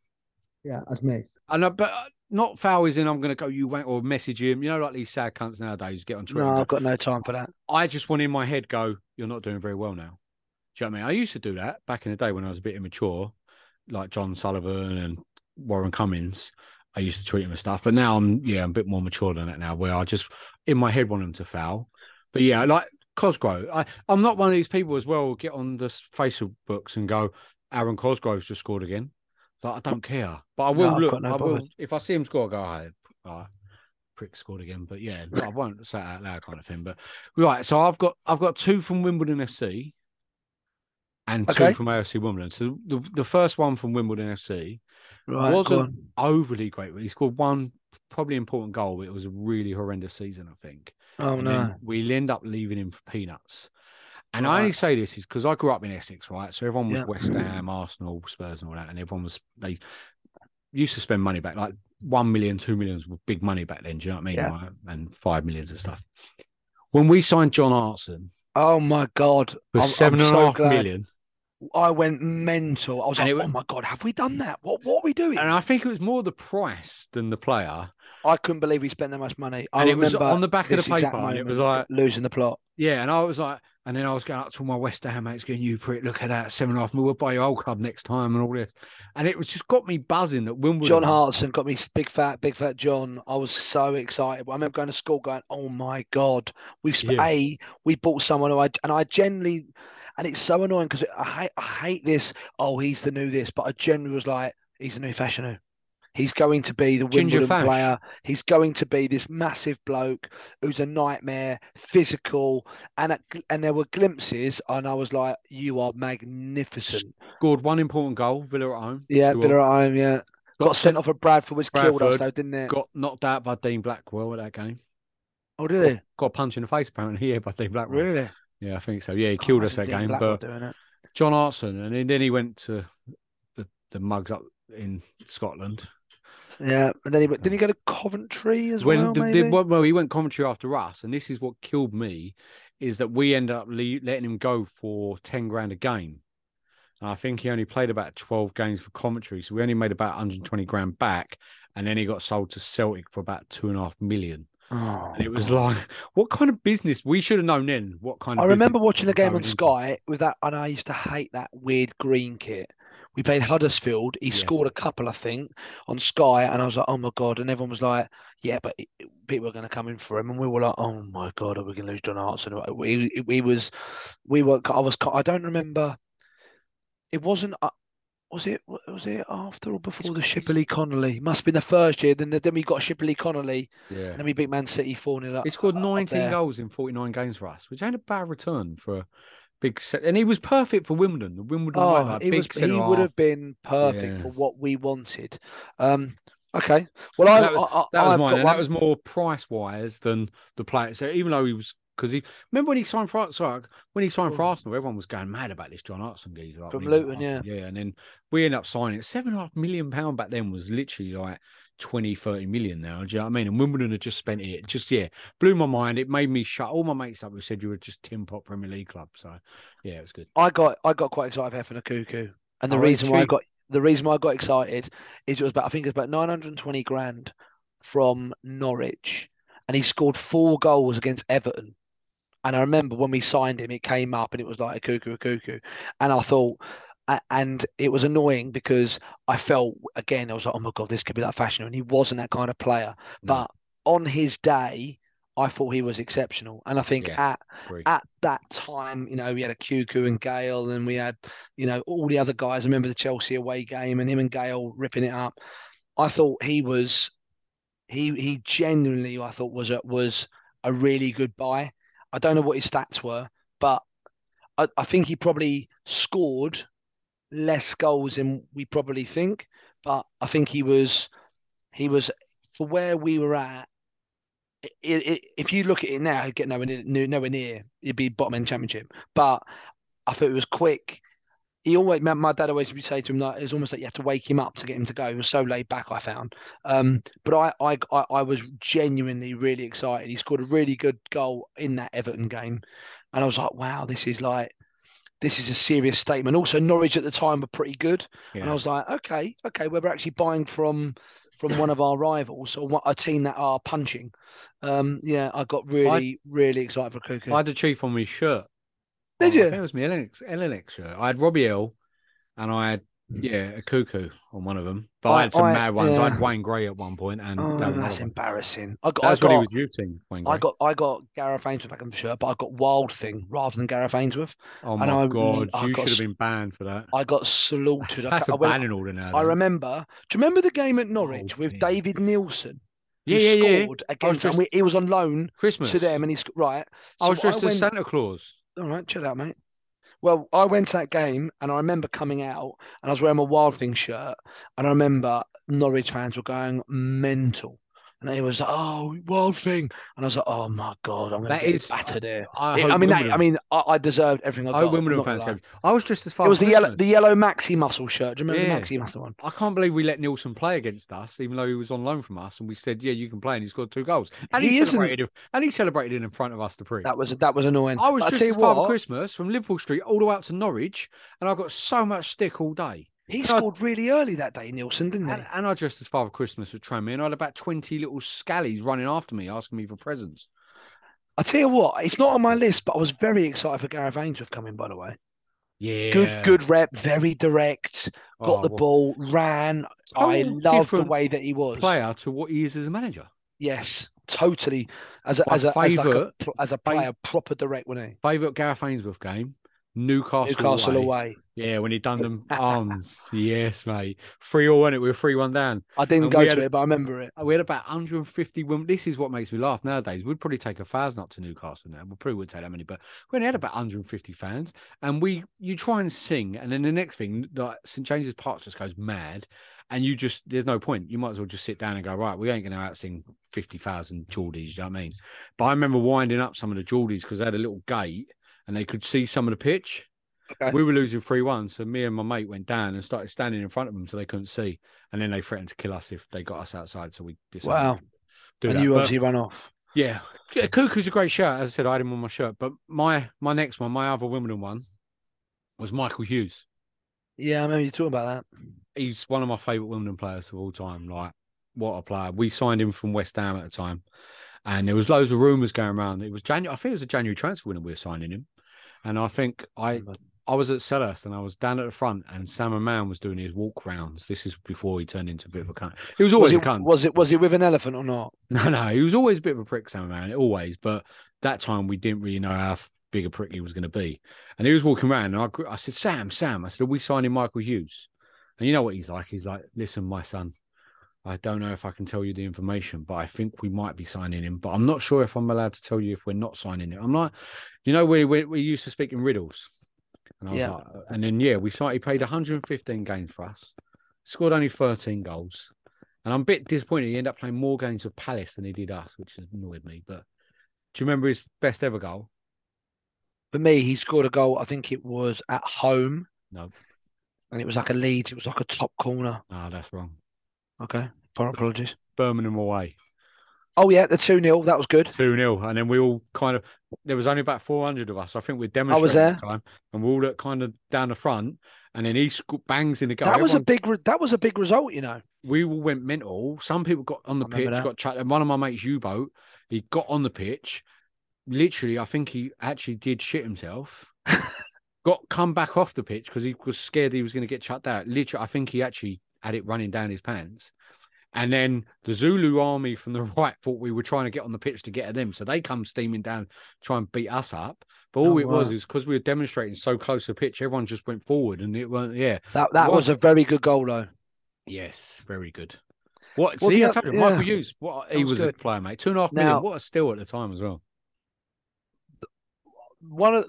Yeah, that's me. And I, But not foul as in I'm going to go, you wank, or message him. You know, like these sad cunts nowadays get on Twitter. No, I've got no time for that. I just want in my head go, you're not doing very well now. Do you know what I mean? I used to do that back in the day when I was a bit immature, like John Sullivan and Warren Cummings. I used to treat him and stuff, but now I'm, yeah, I'm a bit more mature than that now, where I just, in my head, want him to foul. But yeah, like Cosgrove, I, I'm not one of these people as well who get on the Facebook books and go, Aaron Cosgrove's just scored again. Like, I don't care. But I will no, look, no I will, if I see him score, I go, all oh, right, prick scored again. But yeah, I won't say it out loud kind of thing. But right, so I've got I've got two from Wimbledon F C and okay. two from A F C Wimbledon. So the, the first one from Wimbledon F C right, wasn't overly great. He scored one probably important goal, but it was a really horrendous season, I think. Oh, and no. We'll end up leaving him for peanuts. And right. I only say this is because I grew up in Essex, right? So everyone was yeah. West Ham, Arsenal, Spurs and all that. And everyone was, they used to spend money back, like one million, two million was big money back then. Do you know what I mean? Yeah. Right? And five million and stuff. When we signed John Artson. Oh, my God. For I'm, seven I'm and so a half glad. million. I went mental. I was and like, was, oh my God, have we done that? What what are we doing? And I think it was more the price than the player. I couldn't believe we spent that much money. I and it was on the back of the paper. And it was like losing the plot. Yeah, and I was like, and then I was going up to all my West Ham mates going, you prick, look at that, seven and a half, we'll buy your old club next time and all this. And it was just got me buzzing that Wimbledon. John Hartson got me big fat, big fat John. I was so excited. I remember going to school going, oh my God, we've, sp- yeah. A, we bought someone who I, and I generally... And it's so annoying because I hate, I hate this. Oh, he's the new this, but I generally was like, he's the new Fashanu. He's going to be the Wimbledon player. He's going to be this massive bloke who's a nightmare, physical, and and there were glimpses, and I was like, you are magnificent. Scored one important goal, Villa at home. Yeah, Villa at home. Yeah, got, got sent off at Bradford, which Bradford killed us though, didn't it? Got knocked out by Dean Blackwell at that game. Oh, did he? Got, got a punch in the face apparently. Yeah, by Dean Blackwell. Really? Yeah, I think so. Yeah, he killed oh, us that game. But John Artson, and then he went to the, the mugs up in Scotland. Yeah, and then he went, didn't he go to Coventry as when, well? Did, did, well, he went Coventry after us, and this is what killed me: is that we ended up le- letting him go for ten grand a game. And I think he only played about twelve games for Coventry, so we only made about one hundred twenty grand back, and then he got sold to Celtic for about two and a half million. Oh, and it was God. like, what kind of business? We should have known then what kind of I remember watching the game on Sky with that, and I used to hate that weird green kit. We played Huddersfield. He yes. scored a couple, I think, on Sky, and I was like, oh, my God. And everyone was like, yeah, but people are going to come in for him. And we were like, oh, my God, are we going to lose John Artson? We, we was, we were, I was, I don't remember. It wasn't, uh, was it, was it after or before it's the Shipley Connolly? Must have been the first year. Then then we got Shipley Connolly. Yeah. And then we beat Man City four nil up. He scored nineteen goals in forty-nine games for us, which ain't a bad return for a big set. And he was perfect for Wimbledon. The Wimbledon oh, right, like big was, He would have been perfect yeah. for what we wanted. Um, okay. Well, I, that was, I, I, that was mine. And one. That was more price-wise than the player. So even though he was... Because he remember when he signed for sorry, when he signed oh. for Arsenal, everyone was going mad about this John Artson geezer like, from Luton, yeah, yeah. And then we end up signing it. Seven and a half million pound back then was literally like twenty, thirty million now. Do you know what I mean? And Wimbledon had just spent it. Just yeah, blew my mind. It made me shut all my mates up who said you were just tin pot Premier League club. So yeah, it was good. I got I got quite excited for F and a Cuckoo, and the oh, reason why I got the reason why I got excited is it was about I think it was about nine hundred and twenty grand from Norwich, and he scored four goals against Everton. And I remember when we signed him, it came up and it was like a cuckoo, a cuckoo. And I thought, and it was annoying because I felt, again, I was like, oh my God, this could be like Fashanu. And he wasn't that kind of player. Mm. But on his day, I thought he was exceptional. And I think yeah, at great. at that time, you know, we had a Cuckoo and Gale and we had, you know, all the other guys. I remember the Chelsea away game and him and Gale ripping it up. I thought he was, he he genuinely, I thought, was a, was a really good buy. I don't know what his stats were, but I, I think he probably scored less goals than we probably think. But I think he was, he was for where we were at. It, it, if you look at it now, he'd get nowhere near, nowhere near. He'd be bottom end championship. But I thought it was quick. He always, my, my dad always would say to him, like, it was almost like you have to wake him up to get him to go. He was so laid back, I found. Um, but I, I, I was genuinely really excited. He scored a really good goal in that Everton game. And I was like, wow, this is like, this is a serious statement. Also, Norwich at the time were pretty good. Yeah. And I was like, okay, okay, well, we're actually buying from from one of our rivals or a team that are punching. Um, yeah, I got really, I, really excited for Cuckoo. I had a chief on my shirt. Did you? I think it was my L N X shirt. I had Robbie Hill and I had, yeah, a Cuckoo on one of them. But I, I had some I, mad ones. Yeah. I had Wayne Grey at one point. And oh, that that's embarrassing. I got, that's I got, what he was using, Wayne Grey. I got, I got Gareth Ainsworth back on the shirt, but I got Wild Thing rather than Gareth Ainsworth. Oh, my and God. I, I you got, should have been banned for that. I got slaughtered. That's I, a I went, banning order now. Though. I remember. Do you remember the game at Norwich oh, with yeah. David Neilson? Yeah, yeah, yeah. He scored against just, and we, he was on loan Christmas. to them. and he's Right. So I was dressed as Santa Claus. All right, chill out, mate. Well, I went to that game and I remember coming out and I was wearing my Wild Thing shirt and I remember Norwich fans were going mental. And it was like, oh, Wild Thing. And I was like, oh, my God, I'm going to get battered here. I, it, I mean, that, I mean, I, I deserved everything I got. I Wimbledon fans game. I was just as far. It was the yellow, the yellow Maxi Muscle shirt. Do you remember yeah. the Maxi Muscle one? I can't believe we let Neilson play against us, even though he was on loan from us. And we said, yeah, you can play. And he scored two goals. And he, he celebrated And he celebrated in front of us to pre. That was, that was annoying. I was but just as far what, Christmas from Liverpool Street all the way out to Norwich. And I got so much stick all day. He so scored I, really early that day, Neilson, didn't he? And, and I dressed as Father Christmas at Tranmere, and I had about twenty little scallies running after me, asking me for presents. I tell you what, it's not on my list, but I was very excited for Gareth Ainsworth coming, by the way. Yeah. Good good rep, very direct, got oh, the well, ball, ran. I loved the way that he was. Player to what he is as a manager. Yes, totally. As a, as, a, favourite, as, like a, as a player, proper direct, wasn't he? Favourite Gareth Ainsworth game? Newcastle, Newcastle away. away. Yeah, when he done them arms. Yes, mate. three all, wasn't it? We were three one down. I didn't and go to had, it, but I remember it. We had about one hundred fifty women. This is what makes me laugh nowadays. We'd probably take a thousand up to Newcastle now. We probably would take that many, but we only had about one hundred fifty fans. And we, you try and sing, and then the next thing, like Saint James's Park just goes mad. And you just, there's no point. You might as well just sit down and go, right, we ain't going to out-sing fifty thousand Geordies, you know what I mean? But I remember winding up some of the Geordies because they had a little gate. And they could see some of the pitch. Okay. We were losing three one, so me and my mate went down and started standing in front of them so they couldn't see. And then they threatened to kill us if they got us outside, so we decided wow. to do and that. And you obviously ran off. Yeah. Cuckoo's a great shirt. As I said, I had him on my shirt. But my my next one, my other Wimbledon one, was Michael Hughes. Yeah, I remember you talking about that. He's one of my favourite Wimbledon players of all time. Like, what a player. We signed him from West Ham at the time. And there was loads of rumours going around. It was January. I think it was a January transfer window we were signing him. And I think I I was at Selhurst and I was down at the front and Sam Aman was doing his walk rounds. This is before he turned into a bit of a cunt. He was always was it, a cunt. Was it was he with an elephant or not? No, no. He was always a bit of a prick, Sam Aman, always. But that time we didn't really know how big a prick he was going to be. And he was walking around and I, I said, Sam, Sam. I said, are we signing Michael Hughes? And you know what he's like? He's like, listen, my son. I don't know if I can tell you the information, but I think we might be signing him. But I'm not sure if I'm allowed to tell you if we're not signing him. I'm like, you know, we we, we used to speak in riddles. And I was yeah. like, and then, yeah, we signed, he played one hundred fifteen games for us, scored only thirteen goals. And I'm a bit disappointed he ended up playing more games with Palace than he did us, which annoyed me. But do you remember his best ever goal? For me, he scored a goal, I think it was at home. No. And it was like a Leeds, it was like a top corner. Ah, oh, that's wrong. Okay, apologies. Birmingham away. Oh, yeah, the two nil. That was good. two nil. And then we all kind of, there was only about four hundred of us. I think we demonstrated I was there. At the time. And we all looked kind of down the front. And then he bangs in the goal. That was, Everyone, a big, that was a big result, you know. We all went mental. Some people got on the pitch, that. got trapped. And one of my mates, U-Boat, he got on the pitch. Literally, I think he actually did shit himself. got come back off the pitch because he was scared he was going to get chucked out. Literally, I think he actually had it running down his pants. And then the Zulu army from the right thought we were trying to get on the pitch to get at them. So they come steaming down, try and beat us up. But all oh, it wow. was is because we were demonstrating so close to the pitch, everyone just went forward and it wasn't, yeah. That that what, was a very good goal, though. Yes, very good. What, well, see, yeah, I told you, Michael yeah. Hughes, what, he that was, was a player, mate. Two and a half now, million, what a steal at the time as well. one of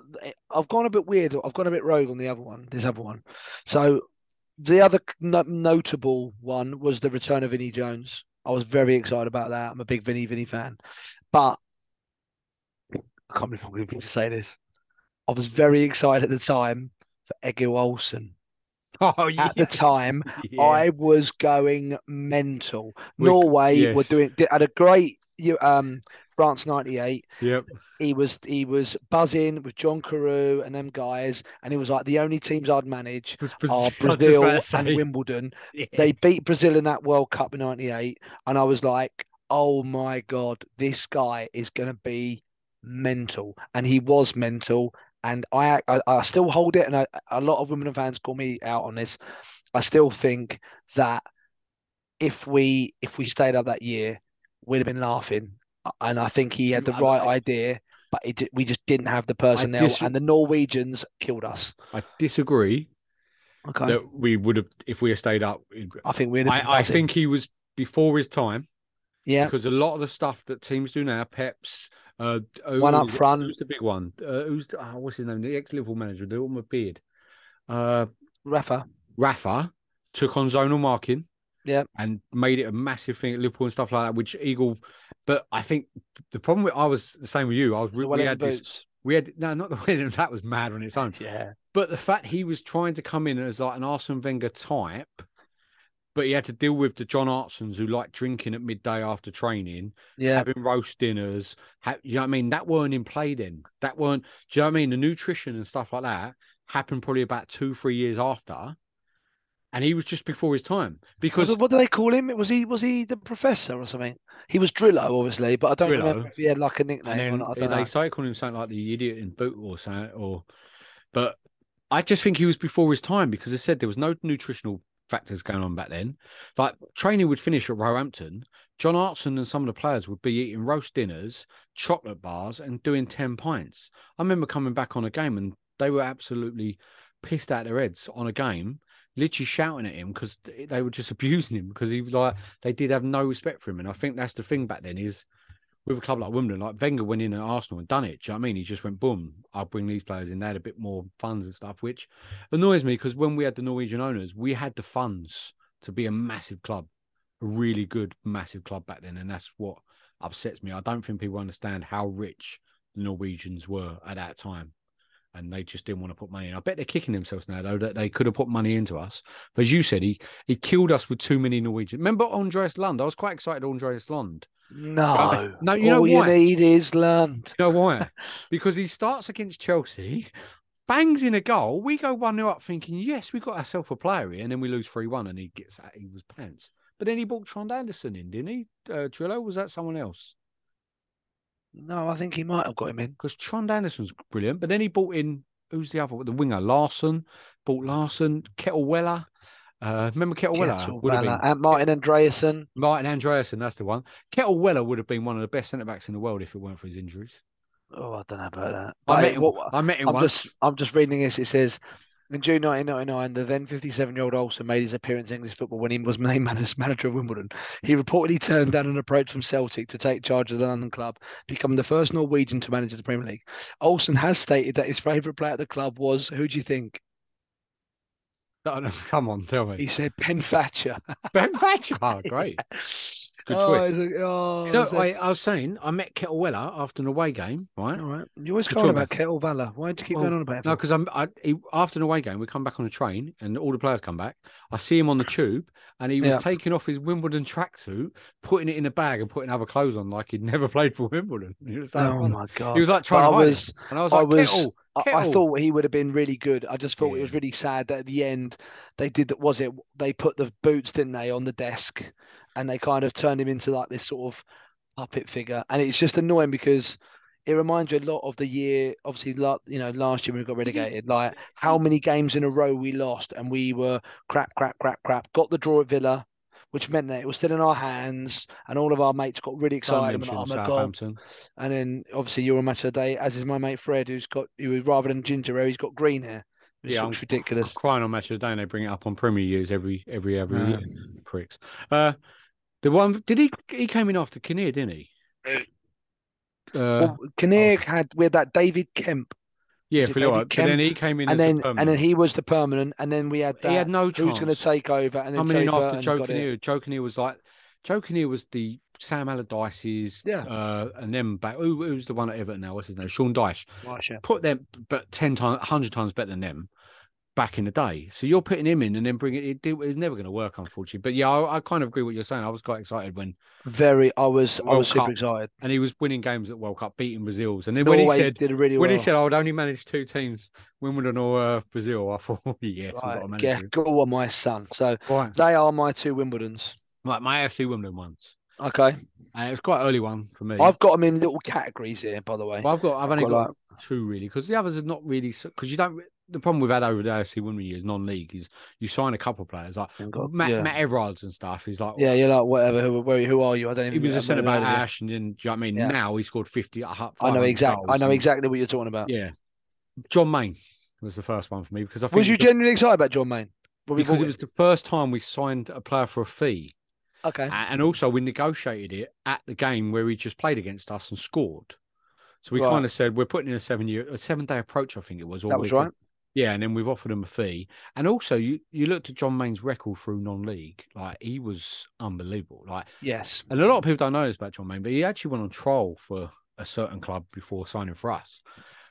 I've gone a bit weird. I've gone a bit rogue on the other one. This other one. So the other no- notable one was the return of Vinnie Jones. I was very excited about that. I'm a big Vinnie Vinnie fan, but I can't believe I'm to say this. I was very excited at the time for Egil Olsen. Oh, yeah. At the time, yeah. I was going mental. We, Norway yes. were doing had a great um, France ninety-eight. Yep, he was he was buzzing with John Carew and them guys, and he was like, the only teams I'd manage are Brazil and Wimbledon. Yeah. They beat Brazil in that World Cup in ninety-eight, and I was like, oh my god, this guy is going to be mental, and he was mental. And I, I, I still hold it, and I, a lot of Wimbledon fans call me out on this. I still think that if we if we stayed up that year, we'd have been laughing. And I think he had the right idea, but it, we just didn't have the personnel, dis- and the Norwegians killed us. I disagree. Okay, that we would have if we had stayed up. I think we. I, I think he was before his time. Yeah, because a lot of the stuff that teams do now, Pep's. Uh, oh, one up front. Who's the big one? Uh, who's the, oh, what's his name? The ex-Liverpool manager, the one with beard. Uh, Rafa. Rafa took on zonal marking. Yeah, and made it a massive thing at Liverpool and stuff like that. Which Eagle, but I think the problem with I was the same with you. I was really we had boots. this. We had no, not the way that was mad on its own. Yeah, but the fact he was trying to come in as like an Arsene Wenger type. But he had to deal with the John Artsons who liked drinking at midday after training, yeah. having roast dinners. Ha- you know what I mean? That weren't in play then. That weren't, do you know what I mean? The nutrition and stuff like that happened probably about two, three years after. And he was just before his time. Because what do they call him? Was he was he the professor or something? He was Drillo, obviously, but I don't Drillo. remember if he had like a nickname then, or not. I don't they know. started calling him something like the idiot in boot or something. Or, but I just think he was before his time because I said there was no nutritional factors going on back then. Like training would finish at Roehampton. John Artson and some of the players would be eating roast dinners, chocolate bars, and doing ten pints. I remember coming back on a game and they were absolutely pissed out their heads on a game, literally shouting at him because they were just abusing him because he was like, they did have no respect for him. And I think that's the thing back then is with a club like Wimbledon, like Wenger went in at Arsenal and done it. Do you know what I mean? He just went, boom, I'll bring these players in. They had a bit more funds and stuff, which annoys me because when we had the Norwegian owners, we had the funds to be a massive club, a really good, massive club back then. And that's what upsets me. I don't think people understand how rich the Norwegians were at that time. And they just didn't want to put money in. I bet they're kicking themselves now, though, that they could have put money into us. But as you said, he he killed us with too many Norwegians. Remember Andreas Lund? I was quite excited Andreas Lund. No. No, you all know why? All you need is Lund. You know why? Because he starts against Chelsea, bangs in a goal. We go one nil up thinking, yes, we got ourselves a player here. And then we lose three one and he gets out. He was pants. But then he brought Trond Anderson in, didn't he? Uh, Drillo, was that someone else? No, I think he might have got him in. Because Trond Anderson's brilliant. But then he bought in, who's the other? The winger, Larson. Bought Larson, Kettlewella. Uh, remember Kettlewella? Kettlewella. Would have been. And Martin Andreasen. Martin Andreasen, that's the one. Kettlewella would have been one of the best centre-backs in the world if it weren't for his injuries. Oh, I don't know about that. But I met him, what, I met him I'm once. Just, I'm just reading this. It says, in June nineteen ninety-nine, the then fifty-seven-year-old Olsen made his appearance in English football when he was named manager of Wimbledon. He reportedly turned down an approach from Celtic to take charge of the London club, becoming the first Norwegian to manage the Premier League. Olsen has stated that his favourite player at the club was, who do you think? No, no, come on, tell me. He said Ben Thatcher. Ben Thatcher? Oh, great. Yeah. Good oh, twist. Like, oh, no, I, I was saying, I met Kettlewella after an away game, right? All right. You always go on about Kettlewella. Why do you keep well, going on about it? No, because I'm I, he, after an away game, we come back on a train and all the players come back. I see him on the tube and he was yeah. taking off his Wimbledon tracksuit, putting it in a bag and putting other clothes on like he'd never played for Wimbledon. He was like, oh, oh, my God. He was like trying but to hide it. And I was I like, was... Kettle. Kettle. I thought he would have been really good. I just thought yeah. it was really sad that at the end they did that. Was it they put the boots, didn't they, on the desk, and they kind of turned him into like this sort of puppet figure. And it's just annoying because it reminds you a lot of the year, obviously, like, you know, last year when we got relegated. Like how many games in a row we lost, and we were crap, crap, crap, crap. Got the draw at Villa, which meant that it was still in our hands, and all of our mates got really excited. And, oh, my God. And then, obviously, you're on Match of the Day, as is my mate Fred, who's got, who rather than ginger hair, he's got green hair. Which yeah, looks I'm, ridiculous. I'm crying on Match of the Day, and they bring it up on Premier Years every every every um, year. Pricks. Uh, the one did he he came in after Kinnear, didn't he? Uh, well, Kinnear oh. had with that David Kemp Yeah, for right. Kemp, but then he came in and as then, permanent. And then he was the permanent. And then we had that. He had no chance. Who's going to take over? And then I mean, after Joe Joe was like, Joe Kinnear was the Sam Allardyce's yeah. uh, and them back. Who, who's the one at Everton now? What's his name? Sean Dyche. Marsh, yeah. Put them, but ten times, one hundred times better than them back in the day. So you're putting him in and then bringing it. it it's never going to work, unfortunately. But yeah, I, I kind of agree with what you're saying. I was quite excited when very. I was. World I was Cup, super excited, and he was winning games at World Cup, beating Brazil's. And then Norway when he said, did really when well. he said, I would only manage two teams, Wimbledon or uh, Brazil. I thought, yes, right. I've got to yeah, go on my son. So right. they are my two Wimbledons. Like my A F C Wimbledon ones. Okay. And it was quite an early one for me. I've got them in little categories here, by the way. Well, I've got, I've, I've only got, got two really, because the others are not really, because you don't, the problem we've had over the A F C Wimbledon years, non-league, is you sign a couple of players, like got, Matt, yeah. Matt Everard's and stuff. He's like, yeah, you're like, whatever, who, where, who are you? I don't even know. He was a centre back Ash, and then, do you know what I mean? Yeah. Now he scored fifty. I know exactly, I know exactly what you're talking about. Yeah. John Mayne was the first one for me, because I think. Was you genuinely excited about John Mayne? Because it was the first time we signed a player for a fee. Okay. And also we negotiated it at the game where he just played against us and scored. So we right. kind of said, we're putting in a seven year, a seven day approach, I think it was. All that was right. Yeah. And then we've offered him a fee. And also you, you looked at John Mayne's record through non-league. Like he was unbelievable. Like, yes. And a lot of people don't know this about John Mayne, but he actually went on trial for a certain club before signing for us,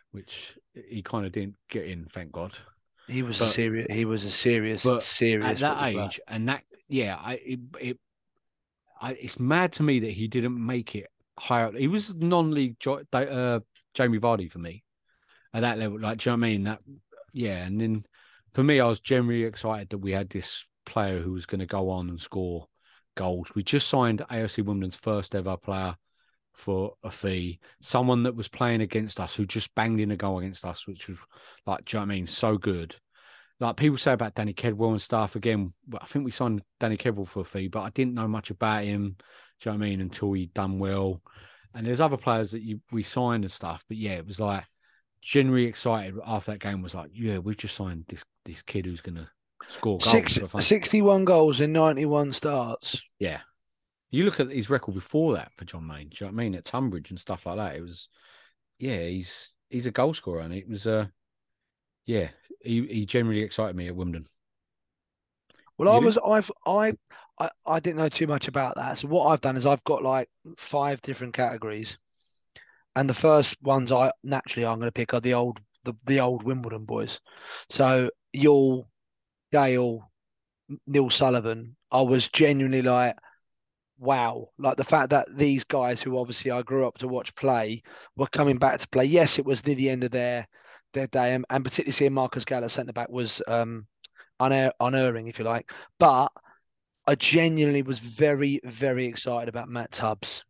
which he kind of didn't get in. Thank God. He was but, a serious, he was a serious, serious at that age. That. And that, yeah, I, it, it, I, it's mad to me that he didn't make it higher. He was non-league uh, Jamie Vardy for me at that level. Like, do you know what I mean? That, yeah. And then for me, I was generally excited that we had this player who was going to go on and score goals. We just signed A F C Wimbledon's first ever player for a fee. Someone that was playing against us who just banged in a goal against us, which was like, do you know what I mean? So good. Like people say about Danny Kedwell and stuff. Again, I think we signed Danny Kedwell for a fee, but I didn't know much about him. Do you know what I mean? Until he done well. And there's other players that you, we signed and stuff. But yeah, it was like generally excited after that game was like, yeah, we've just signed this this kid who's going to score goals. Six, sixty-one goals in ninety-one starts. Yeah. You look at his record before that for John Mayne. Do you know what I mean? At Tunbridge and stuff like that. It was, yeah, he's he's a goal scorer. And it was, uh, yeah. He he generally excited me at Wimbledon. Well, you I was I've I I didn't know too much about that. So what I've done is I've got like five different categories, and the first ones I naturally I'm going to pick are the old the, the old Wimbledon boys. So Yule, Gale, Neil Sullivan. I was genuinely like, wow, like the fact that these guys who obviously I grew up to watch play were coming back to play. Yes, it was near the end of their. Their day, and, and particularly seeing Marcus Gall at centre back was um, unerring, if you like. But I genuinely was very, very excited about Matt Tubbs.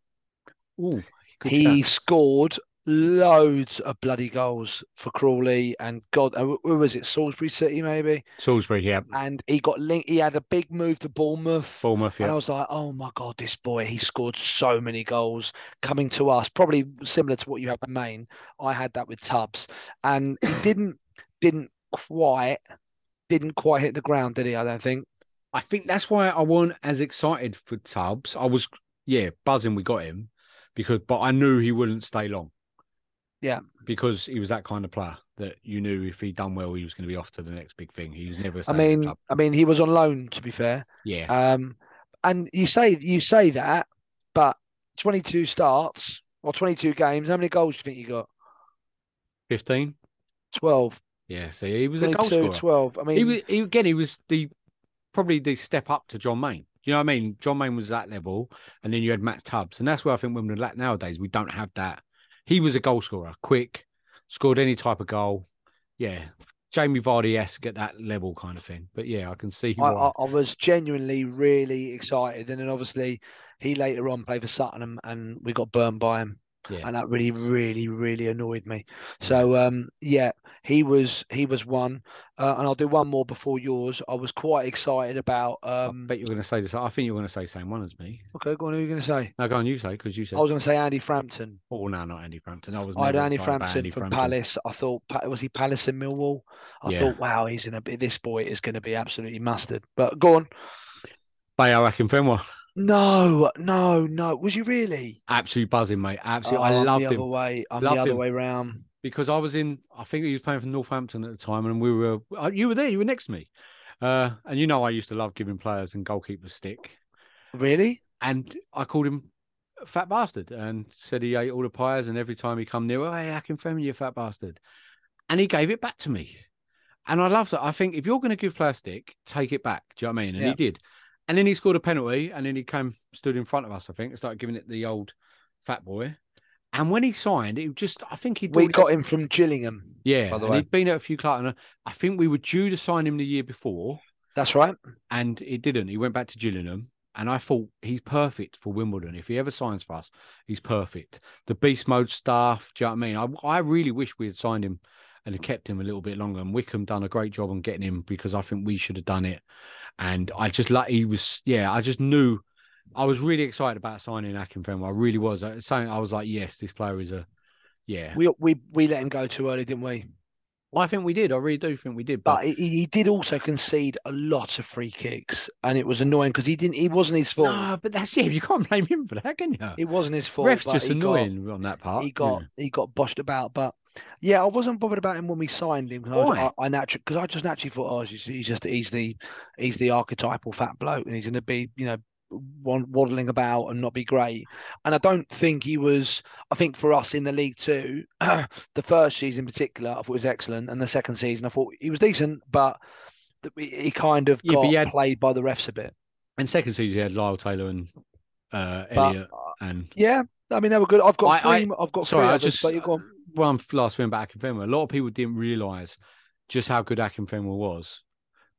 Ooh, he chance. scored loads of bloody goals for Crawley and God, where was it? Salisbury City, maybe? Salisbury, yeah. And he got linked. He had a big move to Bournemouth. Bournemouth, yeah. And I was like, oh my God, this boy, he scored so many goals coming to us. Probably similar to what you have with Maine. I had that with Tubbs, and he didn't, didn't quite, didn't quite hit the ground, did he? I don't think. I think that's why I wasn't as excited for Tubbs. I was, yeah, buzzing we got him because, but I knew he wouldn't stay long. Yeah, because he was that kind of player that you knew if he'd done well, he was going to be off to the next big thing. He was never. I mean, I mean, he was on loan, to be fair. Yeah. Um, and you say you say that, but twenty-two starts or twenty-two games. How many goals do you think he got? Fifteen. Twelve. Yeah. See, he was a goal scorer. Twelve. I mean, he was he, again. He was the probably the step up to John Mayne. You know what I mean? John Mayne was that level, and then you had Matt Tubbs, and that's where I think women lack nowadays. We don't have that. He was a goal scorer, quick, scored any type of goal. Yeah, Jamie Vardy-esque at that level kind of thing. But, yeah, I can see why. I, I was genuinely really excited. And then, obviously, he later on played for Sutton and we got burned by him. Yeah. And that really, really, really annoyed me. So, um, yeah, he was he was one. Uh, and I'll do one more before yours. I was quite excited about... Um... I bet you're going to say this. I think you're going to say the same one as me. Okay, go on. Who are you going to say? No, go on. You say, because you said... I was going to say Andy Frampton. Oh, no, not Andy Frampton. I was I had Andy Frampton Andy from Frampton. Palace. I thought... Was he Palace and Millwall? I yeah. thought, wow, he's going to be... This boy is going to be absolutely mustard. But go on. Bayo Akinfenwa. No, no, no. Was you really? Absolutely buzzing, mate. Absolutely. Oh, I loved him. I'm the other way. I'm loved the other him. way round. because I was in, I think he was playing for Northampton at the time, and we were, you were there, you were next to me. Uh, and you know I used to love giving players and goalkeepers stick. Really? And I called him a fat bastard and said he ate all the pies, and every time he come near, hey, I can family you fat bastard. And he gave it back to me. And I love that. I think if you're going to give players stick, take it back. Do you know what I mean? And yeah. he did. And then he scored a penalty, and then he came, stood in front of us, I think, and started giving it the old fat boy. And when he signed, it just, I think he... We got him from Gillingham. Yeah, by the way. He'd been at a few clubs. I think we were due to sign him the year before. That's right. And it didn't. He went back to Gillingham, and I thought, he's perfect for Wimbledon. If he ever signs for us, he's perfect. The beast mode stuff, do you know what I mean? I, I really wish we had signed him and kept him a little bit longer. And Wickham done a great job on getting him, because I think we should have done it. And I just like, he was, yeah, I just knew, I was really excited about signing Akinfenwa. I really was. I, saying, I was like, yes, this player is a, yeah. We, we we let him go too early, didn't we? I think we did. I really do think we did. But, but he, he did also concede a lot of free kicks, and it was annoying because he didn't. He wasn't his fault. No, but that's it. You can't blame him for that, can you? It wasn't his fault. Ref's just annoying got, on that part. He got yeah. he got boshed about, but. Yeah, I wasn't bothered about him when we signed him. Why? I, I naturally, because I just naturally thought, oh, he's, he's just he's the he's the archetypal fat bloke, and he's going to be, you know, waddling about and not be great. And I don't think he was. I think for us in the league too, the first season in particular, I thought was excellent, and the second season I thought he was decent, but he kind of yeah, got had, played by the refs a bit. And second season, he had Lyle Taylor and uh, Elliot, but, and yeah, I mean they were good. I've got I, three. I, I've got sorry, three. I just. Others, but gone. One last thing about Akinfenwa. A lot of people didn't realise just how good Akinfenwa was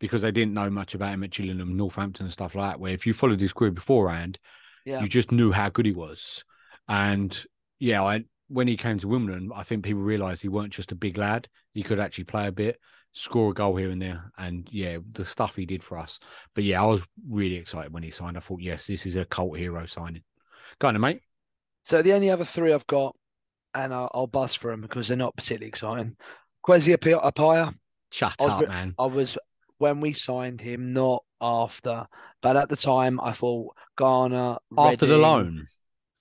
because they didn't know much about him at Gillingham, Northampton and stuff like that, where if you followed his career beforehand, yeah. you just knew how good he was. And, yeah, I, when he came to Wimbledon, I think people realised he weren't just a big lad. He could actually play a bit, score a goal here and there, and, yeah, the stuff he did for us. But, yeah, I was really excited when he signed. I thought, yes, this is a cult hero signing. Go on, mate. So the only other three I've got, and I'll, I'll buzz for them because they're not particularly exciting. Kwesi Appiah. Shut I, up, man. I was, when we signed him, not after. But at the time, I thought Ghana. After Reading, the loan?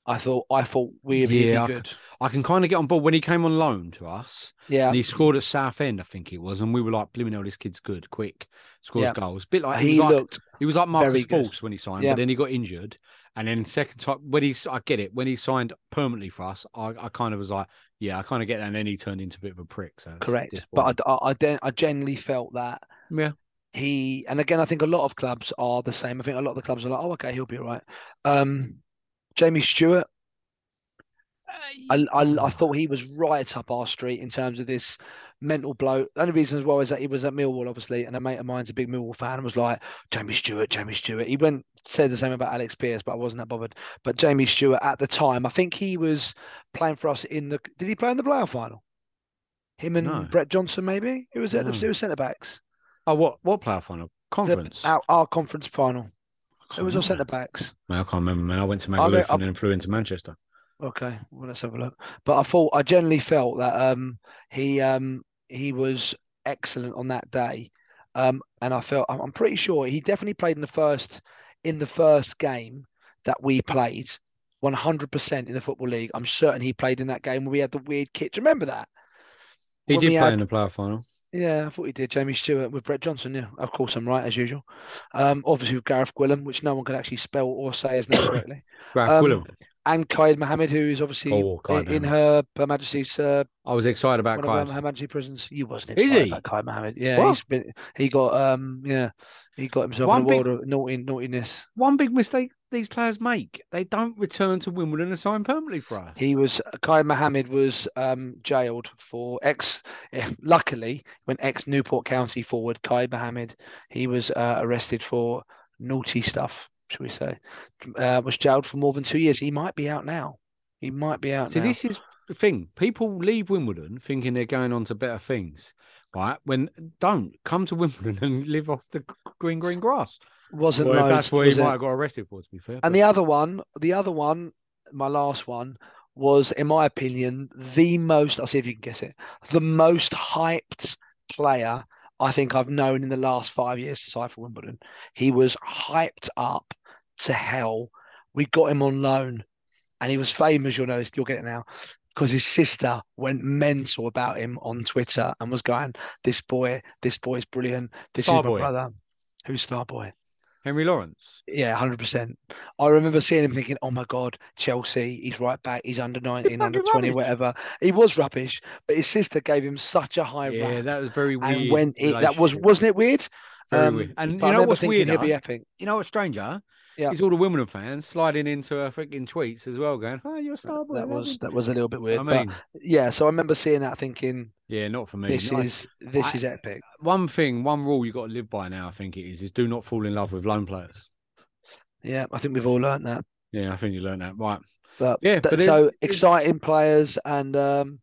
I thought I thought we'd yeah, be good. I can, can kind of get on board. When he came on loan to us, yeah. and he scored at Southend, I think it was, and we were like, blimey, no, this kid's good, quick, scores yeah. goals. Bit like, he, he, was looked like he was like Marcus False when he signed, yeah. but then he got injured. And then second time, when he, I get it, when he signed permanently for us, I, I kind of was like, yeah, I kind of get that. And then he turned into a bit of a prick. So correct. But I, I, I, I generally felt that yeah. he, and again, I think a lot of clubs are the same. I think a lot of the clubs are like, oh, okay, he'll be all right. Um, Jamie Stewart, uh, I, I, I thought he was right up our street in terms of this mental blow. The only reason as well is that he was at Millwall, obviously, and a mate of mine's a big Millwall fan and was like, Jamie Stewart, Jamie Stewart. He went said the same about Alex Pierce, but I wasn't that bothered. But Jamie Stewart at the time, I think he was playing for us in the. Did he play in the playoff final? Him and no. Brett Johnson, maybe. Who was it? No. Who was centre backs? Oh, what what playoff final? Conference. The, our, our conference final. It was all centre backs. Man, I can't remember, man. I went to Magaluf and then flew into Manchester. Okay, well, let's have a look. But I thought, I generally felt that um, he um, he was excellent on that day, um, and I felt I'm pretty sure he definitely played in the first in the first game that we played, one hundred percent in the Football League. I'm certain he played in that game when we had the weird kit. Do you remember that? He when did play had... in the playoff final. Yeah, I thought he did. Jamie Stewart with Brett Johnson. Yeah, of course I'm right as usual. Um, obviously with Gareth Gwilym, which no one could actually spell or say his name correctly. Gareth um, Gwilym and Khaid Mohammed, who is obviously oh, in, in her, her Majesty's. Uh, I was excited about Khaid. Her Majesty prisons. You wasn't excited is he? About Khaid Mohammed. Yeah, he's been, he got um, yeah, he got himself one in a big, world of naughty, naughtiness. One big mistake these players make: they don't return to Wimbledon and sign permanently for us. He was Khaid Mohammed was um, jailed for ex. Yeah, luckily, when ex Newport County forward Khaid Mohammed, he was uh, arrested for naughty stuff. Should we say uh, was jailed for more than two years? He might be out now. He might be out. See, now. This is the thing: people leave Wimbledon thinking they're going on to better things, right? When don't come to Wimbledon and live off the green, green grass. Wasn't well, that's where he might have got arrested for, to be fair. And but... the other one, the other one, my last one was, in my opinion, the most. I'll see if you can guess it. The most hyped player I think I've known in the last five years, aside from Wimbledon. He was hyped up to hell. We got him on loan, and he was famous. You'll know, you'll get it now. because his sister went mental about him on Twitter and was going, this boy, this boy is brilliant. This Star is my boy. brother. Who's Starboy? Henry Lawrence. Yeah, one hundred percent. I remember seeing him thinking, oh my God, Chelsea, he's right back, he's under nineteen, under twenty, rubbish. Whatever. He was rubbish, but his sister gave him such a high yeah, rap. Yeah, that was very weird. And when it, that was, wasn't it weird? Very um, weird. And you know what's weird? You know what's stranger? Yeah. It's all the Wimbledon fans sliding into her freaking tweets as well, going, oh, you're a star boy. That was, that was a little bit weird. I mean, but yeah, so I remember seeing that thinking, yeah, not for me. This no, is this I, is epic. One thing, one rule you've got to live by now, I think it is, is do not fall in love with lone players. Yeah, I think we've all learned that. Yeah, I think you learned that. Right. But, yeah, but it, so exciting players and... um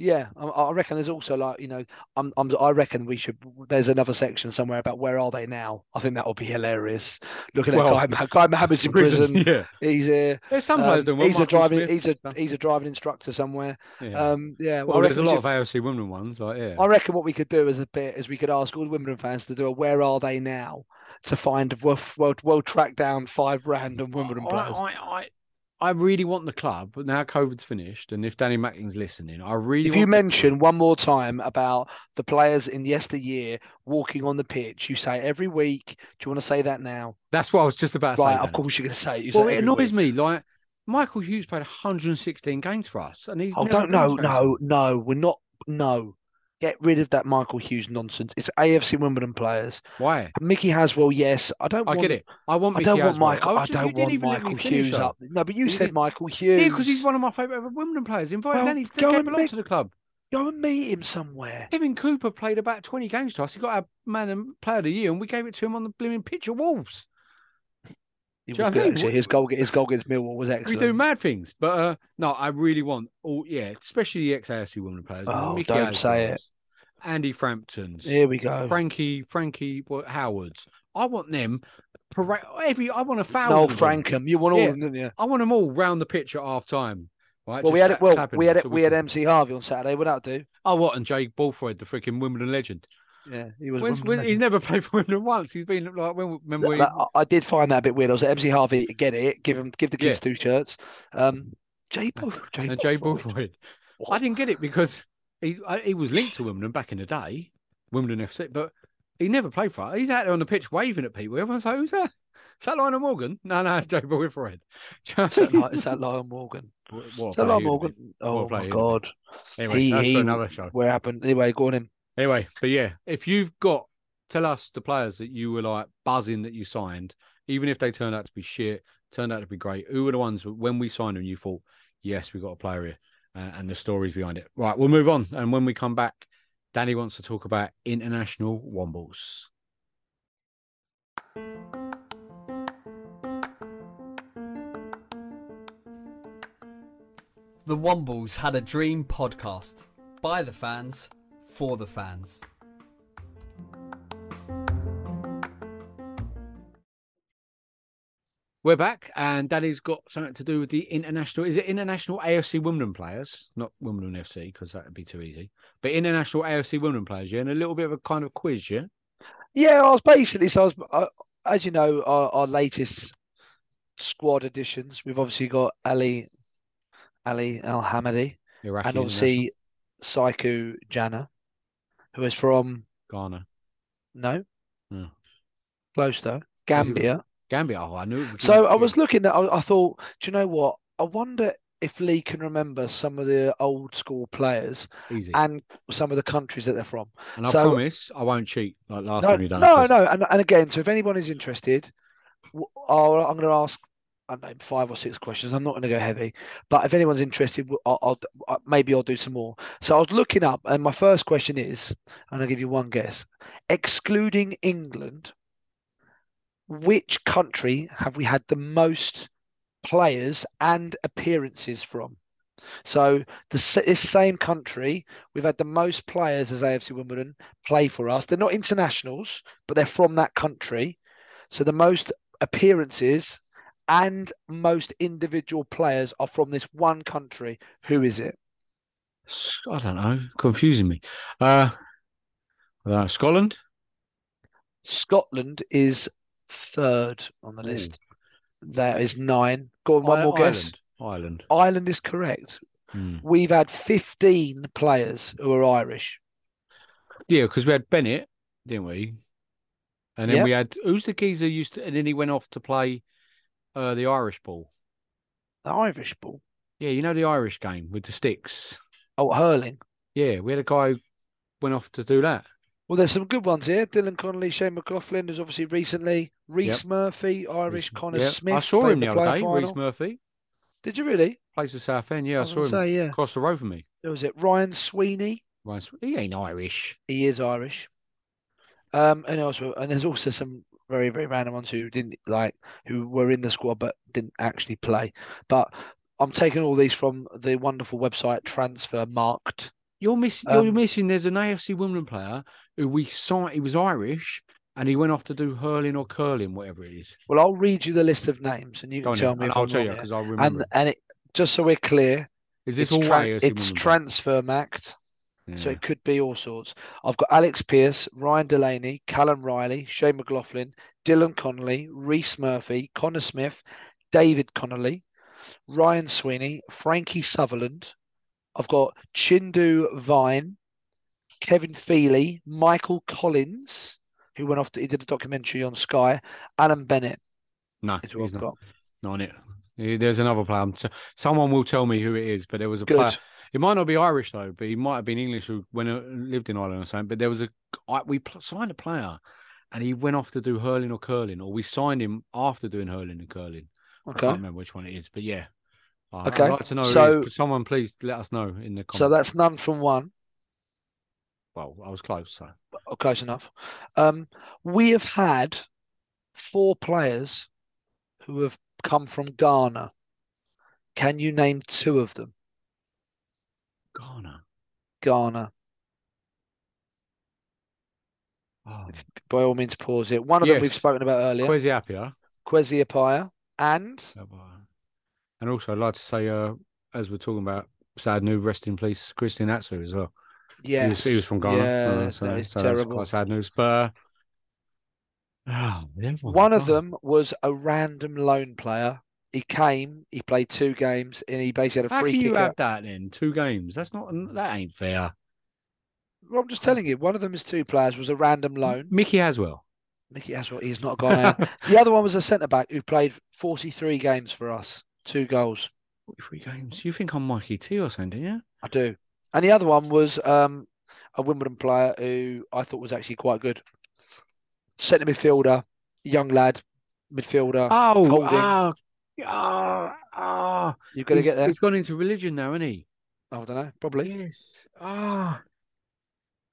Yeah, I, I reckon there's also like, you know, I'm, I'm, I reckon we should, there's another section somewhere about where are they now? I think that would be hilarious. Looking at well, Guy, Guy Mohammed's in prison. prison. Yeah. He's a, there's some um, doing well, he's, a driving, he's, a, he's a driving instructor somewhere. Yeah. Um, yeah well, well there's a lot should, of A F C Wimbledon ones. Like, yeah. I reckon what we could do as a bit is we could ask all the Wimbledon fans to do a where are they now to find, we'll, we'll, we'll track down five random Wimbledon I, players. I, I, I... I really want the club, but now COVID's finished, and if Danny Mackling's listening, I really if want... If you mention one more time about the players in yesteryear walking on the pitch, you say every week, do you want to say that now? That's what I was just about to right, say. Right, of course you're going to say it. You well, say it annoys week. me, like, Michael Hughes played one hundred sixteen games for us, and he's... I don't know, no, no, we're not, no. Get rid of that Michael Hughes nonsense. It's A F C Wimbledon players. Why? Mickey Haswell, yes. I don't I want, get it. I want Mickey I don't Haswell. want Michael, I, I don't want even Michael Hughes up. No, but you, you said didn't. Michael Hughes. Yeah, because he's one of my favourite Wimbledon players. Invite well, Danny to go belong to the club. Go and meet him somewhere. Kevin Cooper played about twenty games to us. He got our man and player of the year, and we gave it to him on the blooming pitch at Wolves. He was good. I mean? His goal, his goal against Millwall was excellent. We do mad things, but uh, no, I really want all, yeah, especially the ex-A F C Wimbledon players. Oh, Mickey don't Asperger's, say it. Andy Frampton's. Here we go. Frankie, Frankie Howard's. I want them. Every, I want a thousand. No, Frankham. You want all yeah, of them, didn't you? I want them all round the pitch at half time. Right? Well, we had, well, we had it. Well, we had it. We had M C Harvey on Saturday. Would that do? Oh, what? And Jake Balford, the freaking Wimbledon legend. Yeah, he was. When's, when, he's never played for Wimbledon once. He's been like, when, remember? When I, I did find that a bit weird. I was at M C Harvey. Get it? Give him, give the kids yeah. two shirts. Um, Jay Bulford. Jay and Jay Bulford. I didn't get it because he I, he was linked to Wimbledon back in the day, Wimbledon F C, but he never played for it. He's out there on the pitch waving at people. Everyone's like, who's that? Is that Lionel Morgan? No, no, it's Jay Bulford. Is that Lionel Morgan? Is that Lionel Morgan? Oh my God. Anyway, that's for another show. Where happened? Anyway, go on him. Anyway, but yeah, if you've got, tell us the players that you were like buzzing that you signed, even if they turned out to be shit, turned out to be great. Who were the ones when we signed them you thought, yes, we got a player here, uh, and the stories behind it. Right, we'll move on. And when we come back, Danny wants to talk about international Wombles. The Wombles Had a Dream podcast by the fans. For the fans. We're back, and Daddy's got something to do with the international. Is it international A F C Wimbledon players? Not Wimbledon F C, because that would be too easy. But international A F C Wimbledon players, yeah? And a little bit of a kind of quiz, yeah? Yeah, I was basically, so I was, I, as you know, our, our latest squad additions, we've obviously got Ali, Ali Al Hamadi, and obviously Saiku Jana. Who is from Ghana? No, yeah. Close though. Gambia. Gambia. Oh, I knew. It was so Gambia. I was looking at. I, I thought, do you know what? I wonder if Lee can remember some of the old school players Easy. and some of the countries that they're from. And so, I promise I won't cheat like last no, time you done. No, it, no, and, and again, so if anyone is interested, I'll, I'm going to ask. I don't know, five or six questions. I'm not going to go heavy, but if anyone's interested, I'll, I'll, I'll maybe I'll do some more. So I was looking up, and my first question is, and I'll give you one guess, excluding England, which country have we had the most players and appearances from? So the, this same country, we've had the most players as A F C Wimbledon play for us. They're not internationals, but they're from that country. So the most appearances and most individual players are from this one country. Who is it? I don't know. Confusing me. Uh, uh, Scotland? Scotland is third on the list. Ooh. There is nine. Go on, one I- more Ireland. guess. Ireland. Ireland is correct. Mm. We've had fifteen players who are Irish. Yeah, because we had Bennett, didn't we? And then yep. we had, who's the geezer used to, and then he went off to play uh, the Irish ball. The Irish ball? Yeah, you know the Irish game with the sticks. Oh, hurling. Yeah, we had a guy who went off to do that. Well, there's some good ones here. Dylan Connolly, Shane McLaughlin, who's obviously recently. Reese yep. Murphy, Irish, Connor yep. Smith. I saw him the other day, Reese Murphy. Did you really? Plays at Southend, yeah. I, I saw him say, yeah. across the road from me. Who was it? Ryan Sweeney. Ryan Sw- he ain't Irish. He is Irish. Um, and also, and there's also some very, very random ones who didn't like, who were in the squad but didn't actually play. But I'm taking all these from the wonderful website Transfermarkt. You're missing. Um, you're missing. There's an A F C Wimbledon player who we saw. He was Irish, and he went off to do hurling or curling, whatever it is. Well, I'll read you the list of names, and you can tell me. If I'll tell you because I remember. And and it, just so we're clear, is this all right? It's Transfermarkt. Yeah. So it could be all sorts. I've got Alex Pierce, Ryan Delaney, Callum Riley, Shane McLaughlin, Dylan Connolly, Reese Murphy, Connor Smith, David Connolly, Ryan Sweeney, Frankie Sutherland. I've got Chindu Vine, Kevin Feely, Michael Collins, who went off to, he did a documentary on Sky, Alan Bennett. No, he's I've not, got. not on it. There's another player. Someone will tell me who it is, but there was a Good. player. It might not be Irish, though, but he might have been English when he lived in Ireland or something. But there was a... We signed a player, and he went off to do hurling or curling, or we signed him after doing hurling and curling. Okay. I can't remember which one it is, but yeah. Okay. I'd like to know. So, someone please let us know in the comments. So that's none from one. Well, I was close, so... Close enough. Um, we have had four players who have come from Ghana. Can you name two of them? Ghana. Ghana. Oh. By all means, pause it. One of yes. them we've spoken about earlier. Kwesi Appiah. Kwesi Appiah. And? And also, I'd like to say, uh, as we're talking about sad news, rest in peace, Christian Atsu as well. Yes. He was, he was from Ghana. Yeah, uh, so that so terrible. That's quite sad news. But uh, oh, one of them was a random loan player. He came, he played two games, and he basically had a How free kick. How can you have that then? Two games? That's not. That ain't fair. Well, I'm just telling you, one of them is two players, was a random loan. Mickey Haswell. Mickey Haswell, he's not gone. The other one was a centre-back who played forty-three games for us. Two goals. forty-three games? You think I'm Mikey T or something, do you? I do. And the other one was um, a Wimbledon player who I thought was actually quite good. Centre midfielder, young lad, midfielder. Oh, holding. oh. Ah, oh, ah! Oh. You've got he's, to get there. He's gone into religion now, hasn't he? I don't know. Probably. Yes. Ah.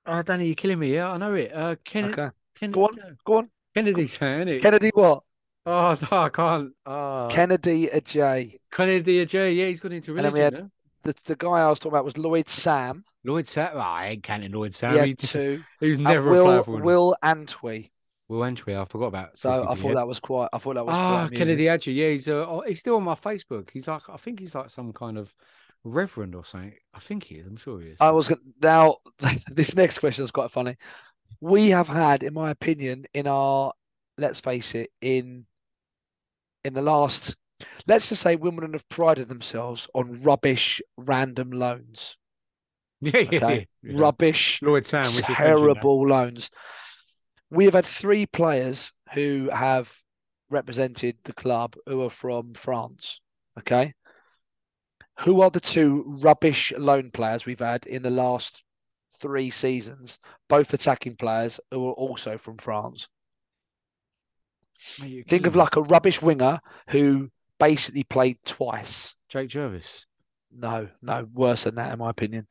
Oh. oh, Danny, you're killing me. Yeah, I know it. Uh, Kennedy. Okay. Ken- go on. Go on. Kennedy's here, isn't it? Kennedy what? Oh, no, I can't. Oh. Kennedy Ajay. Kennedy Ajay. Yeah, he's gone into religion. And then we had the, the guy I was talking about was Lloyd Sam. Lloyd Sam. Oh, I ain't counting Lloyd Sam. Yeah, two. He was never Will, a player. Will Antwi. Will Entry, I forgot about. So I thought that was quite. I thought that was. Ah, quite Kennedy Adger, yeah, he's uh, oh, he's still on my Facebook. He's like, I think he's like some kind of reverend or something. I think he is. I'm sure he is. I was gonna, now. This next question is quite funny. We have had, in my opinion, in our let's face it, in in the last, let's just say, Wimbledon have prided themselves on rubbish random loans. Yeah, yeah, okay? yeah, yeah. Rubbish, Lloyd Sam, terrible loans. We have had three players who have represented the club who are from France, okay? Who are the two rubbish loan players we've had in the last three seasons, both attacking players who are also from France? Think of like a rubbish winger who basically played twice. Jake Jervis? No, no, worse than that in my opinion.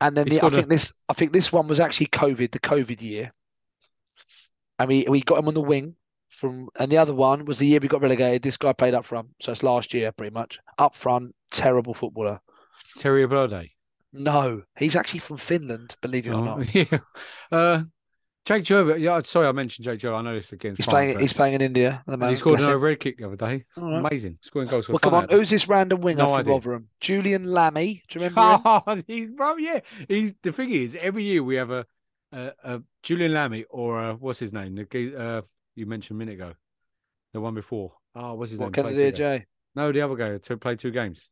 And then the, I, think a... this, I think this one was actually COVID, the COVID year. And we, we got him on the wing from, and the other one was the year we got relegated. This guy played up front, so it's last year pretty much. Up front, terrible footballer. Terry Abrade? No, he's actually from Finland, believe it oh, or not. Yeah. Uh, Jake Joe, yeah, sorry I mentioned Jake Joe. I know this against. He's, France, playing, but... he's playing in India at the moment. He scored an red kick the other day. Right. Amazing. Scoring goals for well, come on, who's this random winger no from Rotherham? Julian Lammy. Do you remember oh, him? He's, bro, yeah. He's, the thing is, every year we have a, Uh, uh, Julian Lammy or uh, what's his name? The, uh, you mentioned a minute ago, the one before. Oh, what's his what name? Kennedy Ajay. No, the other guy to play two games.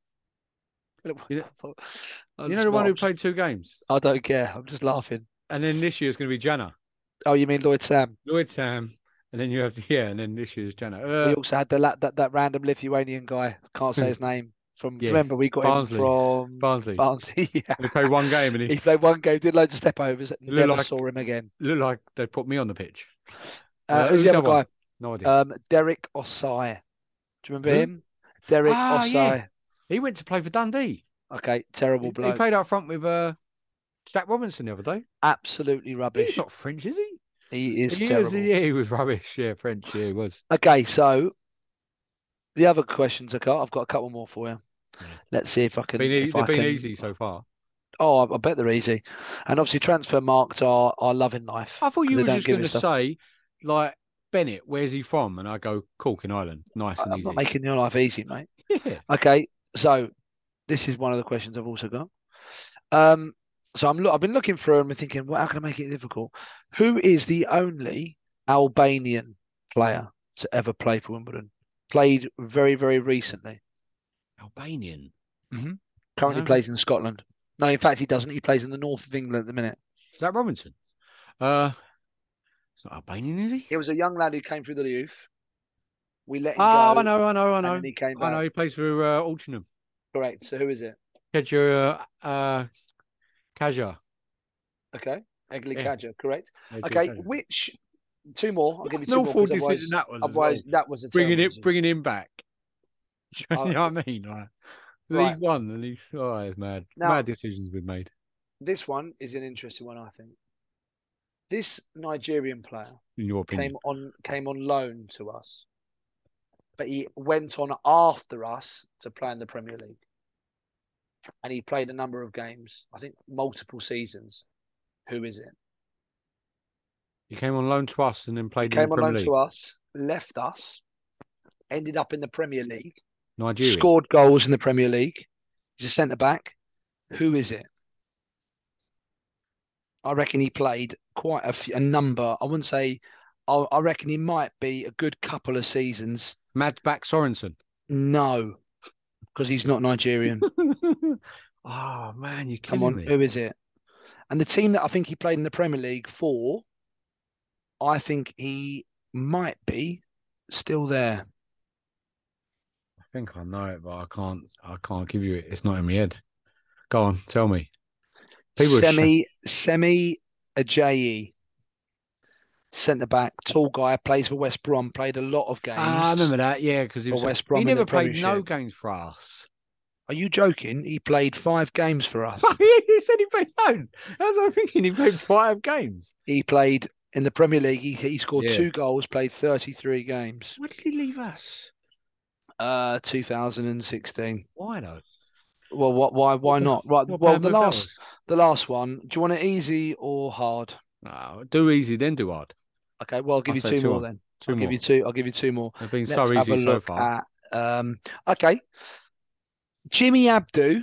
You know, you know the one who played two games? I don't care. I'm just laughing. And then this year is going to be Jana. Oh, you mean Lloyd Sam? Lloyd Sam. And then you have, yeah, and then this year's Jana. Uh, we also had the, that, that random Lithuanian guy. Can't say his name. From yes. Remember, we got Barnsley. him from Barnsley. Barnsley, yeah. He played one game. And he... he played one game, did loads of step-overs. Never like, saw him again. Looked like they put me on the pitch. Uh, uh, who's the other guy? No idea. Um, Derek Osai. Do you remember Who? him? Derek ah, Osai. Yeah. He went to play for Dundee. Okay, terrible he, bloke. He played up front with uh, Stack Robinson the other day. Absolutely rubbish. He's not French, is he? He is he terrible. Is, yeah, he was rubbish. Yeah, French, yeah, he was. Okay, so the other questions I've got, I've got a couple more for you. Yeah. Let's see if I can... Been, if they've I been can... easy so far. Oh, I, I bet they're easy. And obviously transfer marked are, are loving life. I thought you were just going to say, like, Bennett, where's he from? And I go, Corking Island. Nice and I'm easy. I'm not making your life easy, mate. Yeah. Okay, so this is one of the questions I've also got. Um, so I'm lo- I've been looking through and thinking, well, how can I make it difficult? Who is the only Albanian player to ever play for Wimbledon? Played very, very recently. Albanian? Mm-hmm. Currently no. plays in Scotland. No, in fact, he doesn't. He plays in the north of England at the minute. Is that Robinson? Uh, it's not Albanian, is he? He was a young lad who came through the youth. We let him oh, go. I know, I know, I know. And he came back. I know, he plays for uh, Altrincham. Correct. So who is it? Kaja. Uh, Kaja. Okay. Egli yeah. Kaja, correct. Egli okay, Kaja. Which... Two more. I'll give you two no more. Awful decision that was. Well. That was a bringing, it, bringing him back. You know uh, what I mean? Like, right. League One. The League oh, it's mad. Now, mad decisions have been made. This one is an interesting one, I think. This Nigerian player In your came on came on loan to us. But he went on after us to play in the Premier League. And he played a number of games. I think multiple seasons. Who is it? He came on loan to us and then played he in the Premier League. Came on loan to us, left us, ended up in the Premier League. Nigeria. Scored goals in the Premier League. He's a centre-back. Who is it? I reckon he played quite a, few, a number. I wouldn't say... I, I reckon he might be a good couple of seasons. Madback Sorensen? No, because he's not Nigerian. Oh, man, you're killing Come on, me. Who is it? And the team that I think he played in the Premier League for... I think he might be still there. I think I know it, but I can't. I can't give you it. It's not in my head. Go on, tell me. People Semi Semi Ajayi, centre back, tall guy, plays for West Brom. Played a lot of games. Ah, I remember that. Yeah, because he was West Brom. He never played no games for us. Are you joking? He played five games for us. He said he played loads. That's what I'm thinking. He played five games. He played. In the Premier League, he, he scored yeah. two goals, played thirty-three games. When did he leave us? Uh, two thousand sixteen. Why though? Well, what? Why? Why what not? The, right. Well, the last, hours? the last one. Do you want it easy or hard? No, do easy then do hard. Okay. Well, I'll give I'll you two, two more on. then. Two I'll more. give you two. I'll give you two more. It's been Let's so easy so far. At, um, okay. Jimmy Abdu.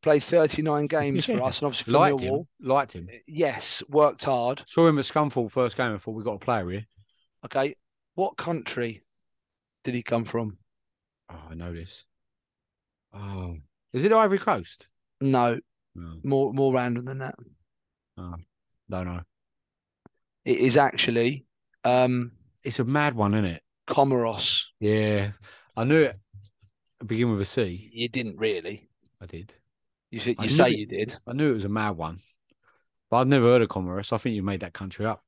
Played thirty-nine games yeah. for us, and obviously from liked Millwall. Him. Liked him. Yes, worked hard. Saw him at Scunthorpe first game before we got a player here. Okay, what country did he come from? Oh, I know this. Oh, is it Ivory Coast? No, no. more more random than that. Oh, don't know. It is actually. Um, it's a mad one, isn't it? Comoros. Yeah, I knew it. Begin with a C. You didn't really. I did. You, you I say knew, you did. I knew it was a mad one. But I've never heard of Comoros. I think you made that country up.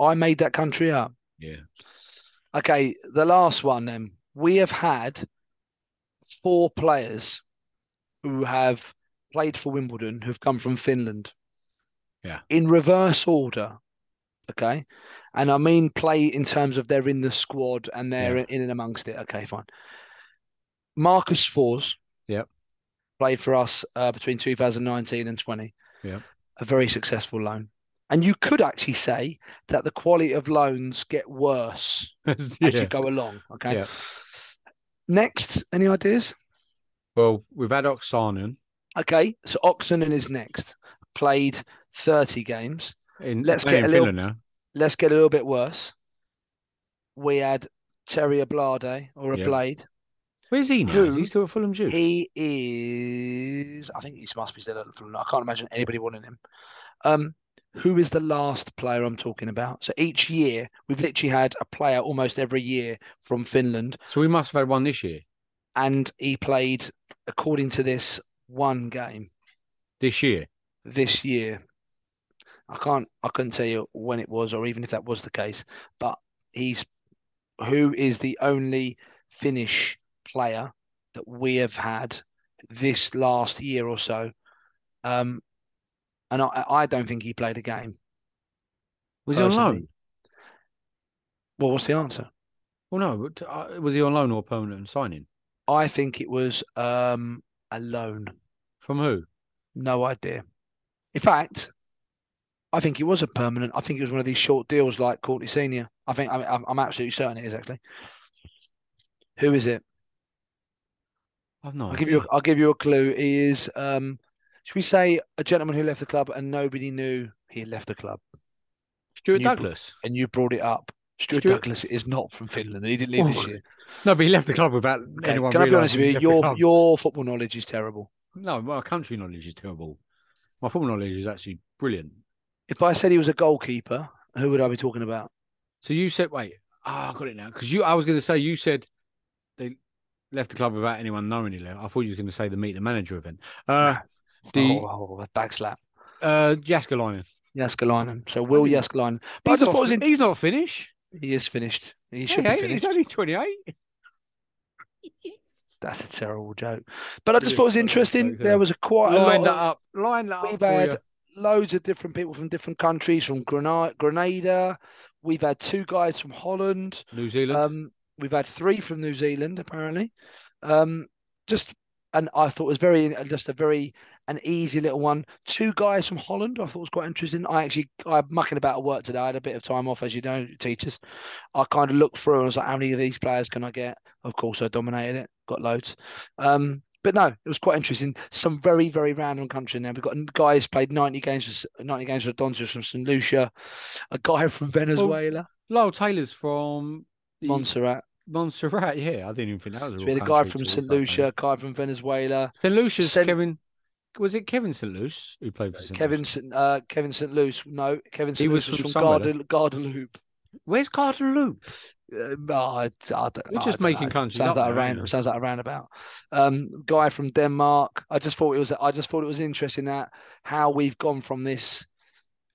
I made that country up? Yeah. Okay, the last one then. We have had four players who have played for Wimbledon who've come from Finland. Yeah. In reverse order. Okay. And I mean play in terms of they're in the squad and they're yeah. in and amongst it. Okay, fine. Marcus Fors. Yep. Played for us uh, between two thousand nineteen and twenty. Yeah. A very successful loan. And you could actually say that the quality of loans get worse yeah. as you go along. Okay. Yeah. Next, any ideas? Well, we've had Oksanen. Okay. So Oksanen is next. Played thirty games. In, let's get a little, now. Let's get a little bit worse. We had Terry Ablade or a yeah. Blade. Where's he now? Who, is he still at Fulham Juice? He is. I think he must be still at Fulham. I can't imagine anybody wanting him. Um, who is the last player I'm talking about? So each year, we've literally had a player almost every year from Finland. So we must have had one this year. And he played, according to this, one game. This year? This year. I can't. I couldn't tell you when it was or even if that was the case. But he's... Who is the only Finnish player that we have had this last year or so? Um, and I, I don't think he played a game. Was personally. He on loan? Well, what's the answer? Well, no. Was he on loan or permanent signing? I think it was um, a loan. From who? No idea. In fact, I think it was a permanent. I think it was one of these short deals like Courtney Senior. I think I'm, I'm absolutely certain it is actually. Who is it? I've not. I'll give you. A, I'll give you a clue. He is. Um, should we say a gentleman who left the club and nobody knew he had left the club? Stuart and Douglas. You, and you brought it up. Stuart, Stuart Douglas is not from Finland. He didn't leave oh. this year. No, but he left the club without okay. anyone. Can I be honest with you? Your your football knowledge is terrible. No, my country knowledge is terrible. My football knowledge is actually brilliant. If I said he was a goalkeeper, who would I be talking about? So you said, wait, ah, oh, I got it now. Because you, I was going to say, you said they left the club without anyone knowing it. I thought you were going to say the meet the manager event. Uh, the oh, oh, back slap. Uh, Jaskalainen. Jaskalainen. So Will Jaskalainen. But he's, I just not, in... he's not finished. He is finished. He should hey, be finished. He's only twenty-eight. That's a terrible joke. But I just thought it was interesting. There was a quite line a lot that up. Of... Line that up. We've had you. Loads of different people from different countries, from Grenada. Grenada. We've had two guys from Holland. New Zealand. Um, we've had three from New Zealand, apparently. Um, just, and I thought it was very, just a very, an easy little one. Two guys from Holland, I thought was quite interesting. I actually, I'm mucking about at work today. I had a bit of time off, as you know, teachers. I kind of looked through and I was like, how many of these players can I get? Of course, I dominated it. Got loads. Um, but no, it was quite interesting. Some very, very random country now. We've got guys played ninety games for Doncaster from Saint Lucia, a guy from Venezuela. Well, Lyle Taylor's from... Montserrat. Montserrat, yeah. I didn't even think that was a real country. A guy from Saint Lucia, a guy from Venezuela. Saint Lucia's Saint... Kevin... Was it Kevin Saint Luce who played for Saint Kevin Saint, uh, Kevin Saint Luce. No, Kevin Saint Luce was, was from Guadeloupe. Where's Guadeloupe? Uh, I, I don't, We're I just don't making know. countries sounds up. Like around, sounds like a roundabout. Um, guy from Denmark. I just thought it was. I just thought it was interesting that how we've gone from this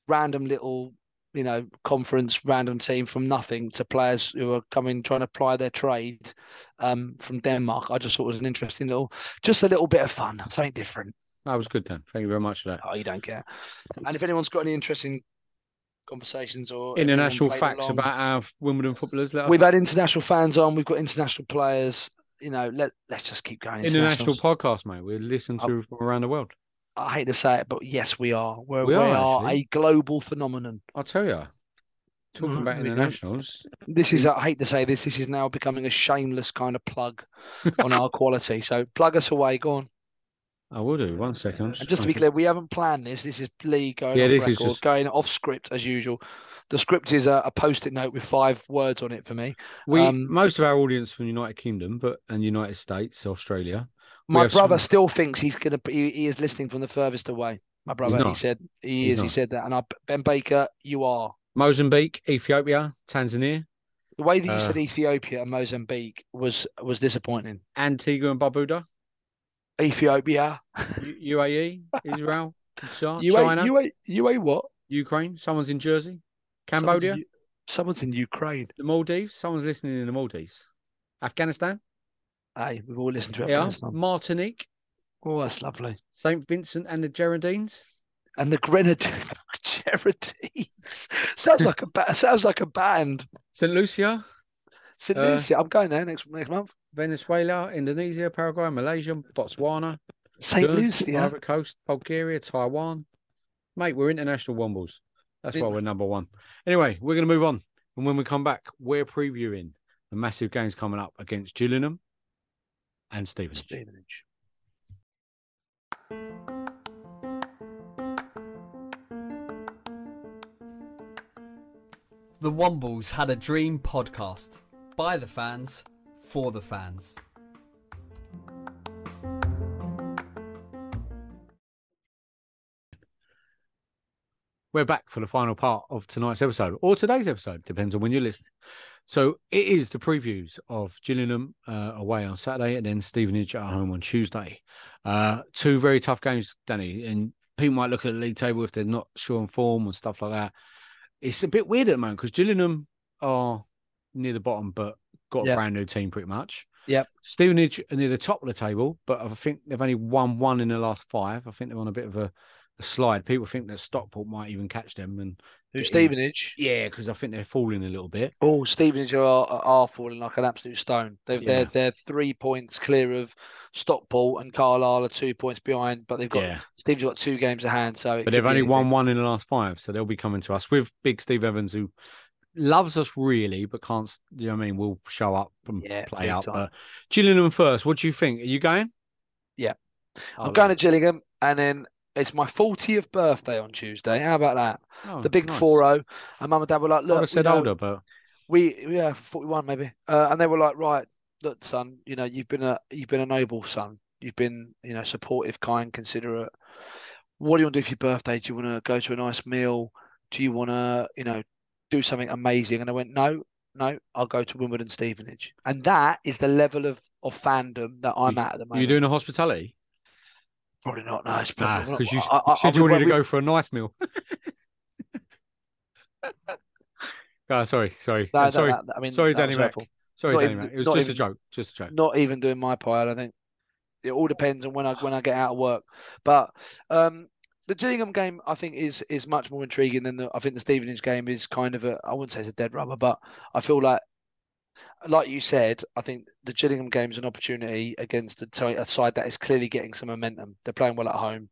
random little, you know, conference, random team from nothing to players who are coming trying to ply their trade um, from Denmark. I just thought it was an interesting little, just a little bit of fun, something different. That was good, Dan. Thank you very much for that. Oh, you don't care. And if anyone's got any interesting conversations or international facts along, about our Wimbledon footballers, let us we've know. Had international fans on. We've got international players. You know, let let's just keep going. International, international podcast, mate. We listen to oh, from around the world. I hate to say it, but yes, we are. We're, we, we are, are a global phenomenon. I'll tell you. Talking mm, about internationals, this is—I hate to say this—this this is now becoming a shameless kind of plug on our quality. So plug us away. Go on. I will do. One second. And just to be clear, we haven't planned this. This is Lee going yeah, off record, just... going off script as usual. The script is a, a post-it note with five words on it for me. We um, most of our audience from United Kingdom, but and United States, Australia. My brother some... still thinks he's gonna. He, he is listening from the furthest away. My brother, he said he he's is. Not. He said that. And I, Ben Baker, you are Mozambique, Ethiopia, Tanzania. The way that you uh, said Ethiopia and Mozambique was was disappointing. Antigua and Barbuda. Ethiopia, U- UAE, Israel, U A, China, U A, U A what? Ukraine. Someone's in Jersey, Cambodia. Someone's in, someone's in Ukraine. The Maldives. Someone's listening in the Maldives. Afghanistan. Hey, we've all listened to Afghanistan. Yeah. Martinique. Oh, that's lovely. Saint Vincent and the Grenadines. And the Grenadines. sounds like a ba- sounds like a band. Saint Lucia. Saint Uh, Lucia. I'm going there next next month. Venezuela, Indonesia, Paraguay, Malaysia, Botswana, Saint Lucia, Ivory Coast, Bulgaria, Taiwan. Mate, we're international Wombles. That's why we're number one. Anyway, we're going to move on. And when we come back, we're previewing the massive games coming up against Gillingham and Stevenage. Stevenage. The Wombles Had a Dream podcast. By the fans... for the fans. We're back for the final part of tonight's episode, or today's episode, depends on when you're listening. So it is the previews of Gillingham uh, away on Saturday and then Stevenage at home on Tuesday. Uh, two very tough games, Danny, and people might look at the league table if they're not sure on form and stuff like that. It's a bit weird at the moment because Gillingham are near the bottom but got yep. a brand new team pretty much. Yep. Stevenage are near the top of the table, but I think they've only won one in the last five. I think they're on a bit of a... the slide. People think that Stockport might even catch them. And who, Stevenage? Yeah, because I think they're falling a little bit. Oh, Stevenage are are falling like an absolute stone. They've, yeah. They're they're three points clear of Stockport, and Carlisle are two points behind. But they've got yeah. Steve's got two games at hand. So, but they've only won one in the last five. So they'll be coming to us with big Steve Evans, who loves us really, but can't. You know what I mean? We'll show up and yeah, play out. But Gillingham first. What do you think? Are you going? Yeah, I'm oh, going to Gillingham, and then. It's my fortieth birthday on Tuesday. How about that? Oh, the big nice. four oh. And Mum and Dad were like, look. I would have said know, older, but... We, yeah, forty-one maybe. Uh, and they were like, right, look, son, you know, you've been a you've been a noble son. You've been, you know, supportive, kind, considerate. What do you want to do for your birthday? Do you want to go to a nice meal? Do you want to, you know, do something amazing? And I went, no, no, I'll go to Wimbledon Stevenage. And that is the level of, of fandom that I'm you, at at the moment. You're doing a hospitality? Probably not nice, but because nah, you I, I, said I, I, you wanted we... to go for a nice meal. oh, sorry, sorry, no, sorry, that, that, I mean, sorry, Danny Mac. Sorry, not Danny Mac. It was just even, a joke, just a joke. Not even doing my pie. I think it all depends on when I when I get out of work. But um, the Gillingham game, I think, is is much more intriguing than the. I think the Stevenage game is kind of a. I wouldn't say it's a dead rubber, but I feel like. Like you said, I think the Gillingham game is an opportunity against a, a side that is clearly getting some momentum. They're playing well at home.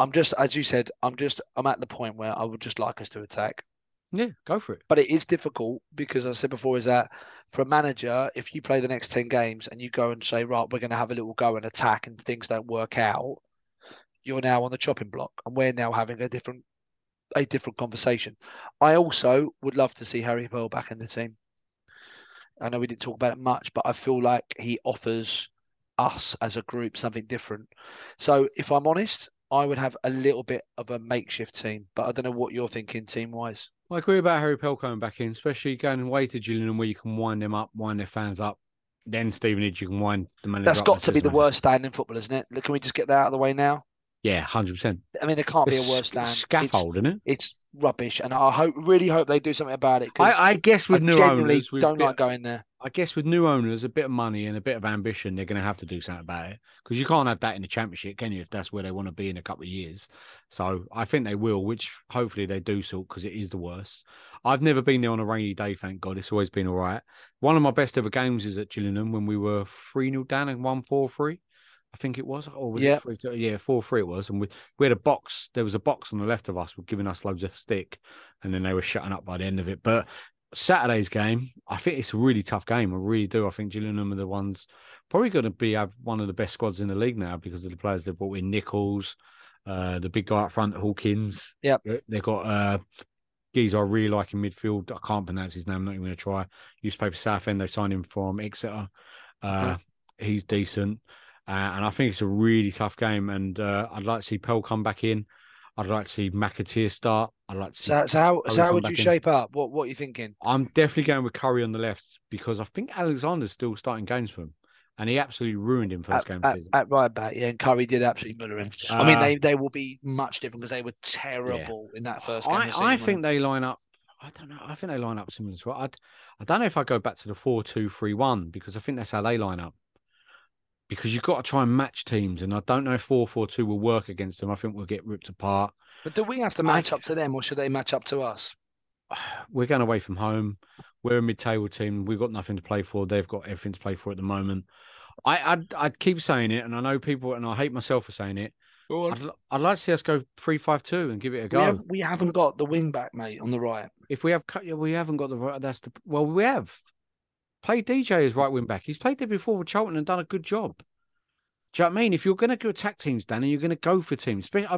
I'm just, as you said, I'm just, I'm at the point where I would just like us to attack. Yeah, go for it. But it is difficult because I said before is that for a manager, if you play the next ten games and you go and say, right, we're going to have a little go and attack and things don't work out, you're now on the chopping block and we're now having a different, a different conversation. I also would love to see Harry Pearl back in the team. I know we didn't talk about it much, but I feel like he offers us as a group something different. So if I'm honest, I would have a little bit of a makeshift team, but I don't know what you're thinking team-wise. I agree about Harry Pell coming back in, especially going away to Gillingham where you can wind them up, wind their fans up. Then Stevenage, you can wind the manager That's up. That's got to be the worst stand in football, isn't it? Can we just get that out of the way now? Yeah, one hundred percent. I mean, there can't it's be a worse stand. Scaffold, it, isn't it? It's rubbish, and I hope, really hope they do something about it. I, I guess with I new owners, we don't bit, like going there. I guess with new owners, a bit of money and a bit of ambition, they're going to have to do something about it because you can't have that in the Championship, can you? If that's where they want to be in a couple of years, so I think they will, which hopefully they do sort because it is the worst. I've never been there on a rainy day, thank God. It's always been all right. One of my best ever games is at Gillingham when we were three nil down and won four three. I think it was, or was yeah. it three two? Yeah, four three it was, and we we had a box. There was a box on the left of us, were giving us loads of stick, and then they were shutting up by the end of it. But Saturday's game, I think it's a really tough game. I really do. I think Gillingham are the ones probably going to be have one of the best squads in the league now because of the players they've brought in. Nichols, uh, the big guy up front, Hawkins. Yeah, they've got uh, geez I really like in midfield. I can't pronounce his name. I'm not even going to try. He used to play for Southend. They signed him from Exeter. Uh, yeah. He's decent. Uh, and I think it's a really tough game. And uh, I'd like to see Pell come back in. I'd like to see McAteer start. I'd like to see. So, so how, so how would you shape in. up? What What are you thinking? I'm definitely going with Curry on the left because I think Alexander's still starting games for him. And he absolutely ruined him first at, game of the season. At right back, yeah. And Curry did absolutely muller him. Uh, I mean, they, they will be much different because they were terrible yeah. in that first game. I, of the I think they line up. I don't know. I think they line up similar to what I'd, I don't know if I go back to the four two three one because I think that's how they line up. Because you've got to try and match teams, and I don't know if four four two will work against them. I think we'll get ripped apart. But do we have to match I, up to them, or should they match up to us? We're going away from home. We're a mid-table team. We've got nothing to play for. They've got everything to play for at the moment. I, I'd, I'd keep saying it, and I know people, and I hate myself for saying it. Go on. I'd, I'd like to see us go three five two and give it a go. We, have, we haven't got the wing back, mate, on the right. If we have, we haven't got the right. That's the well, we have. Play D J as right wing back. He's played there before with Charlton and done a good job. Do you know what I mean? If you're going to go attack teams, Danny, you're going to go for teams. Especially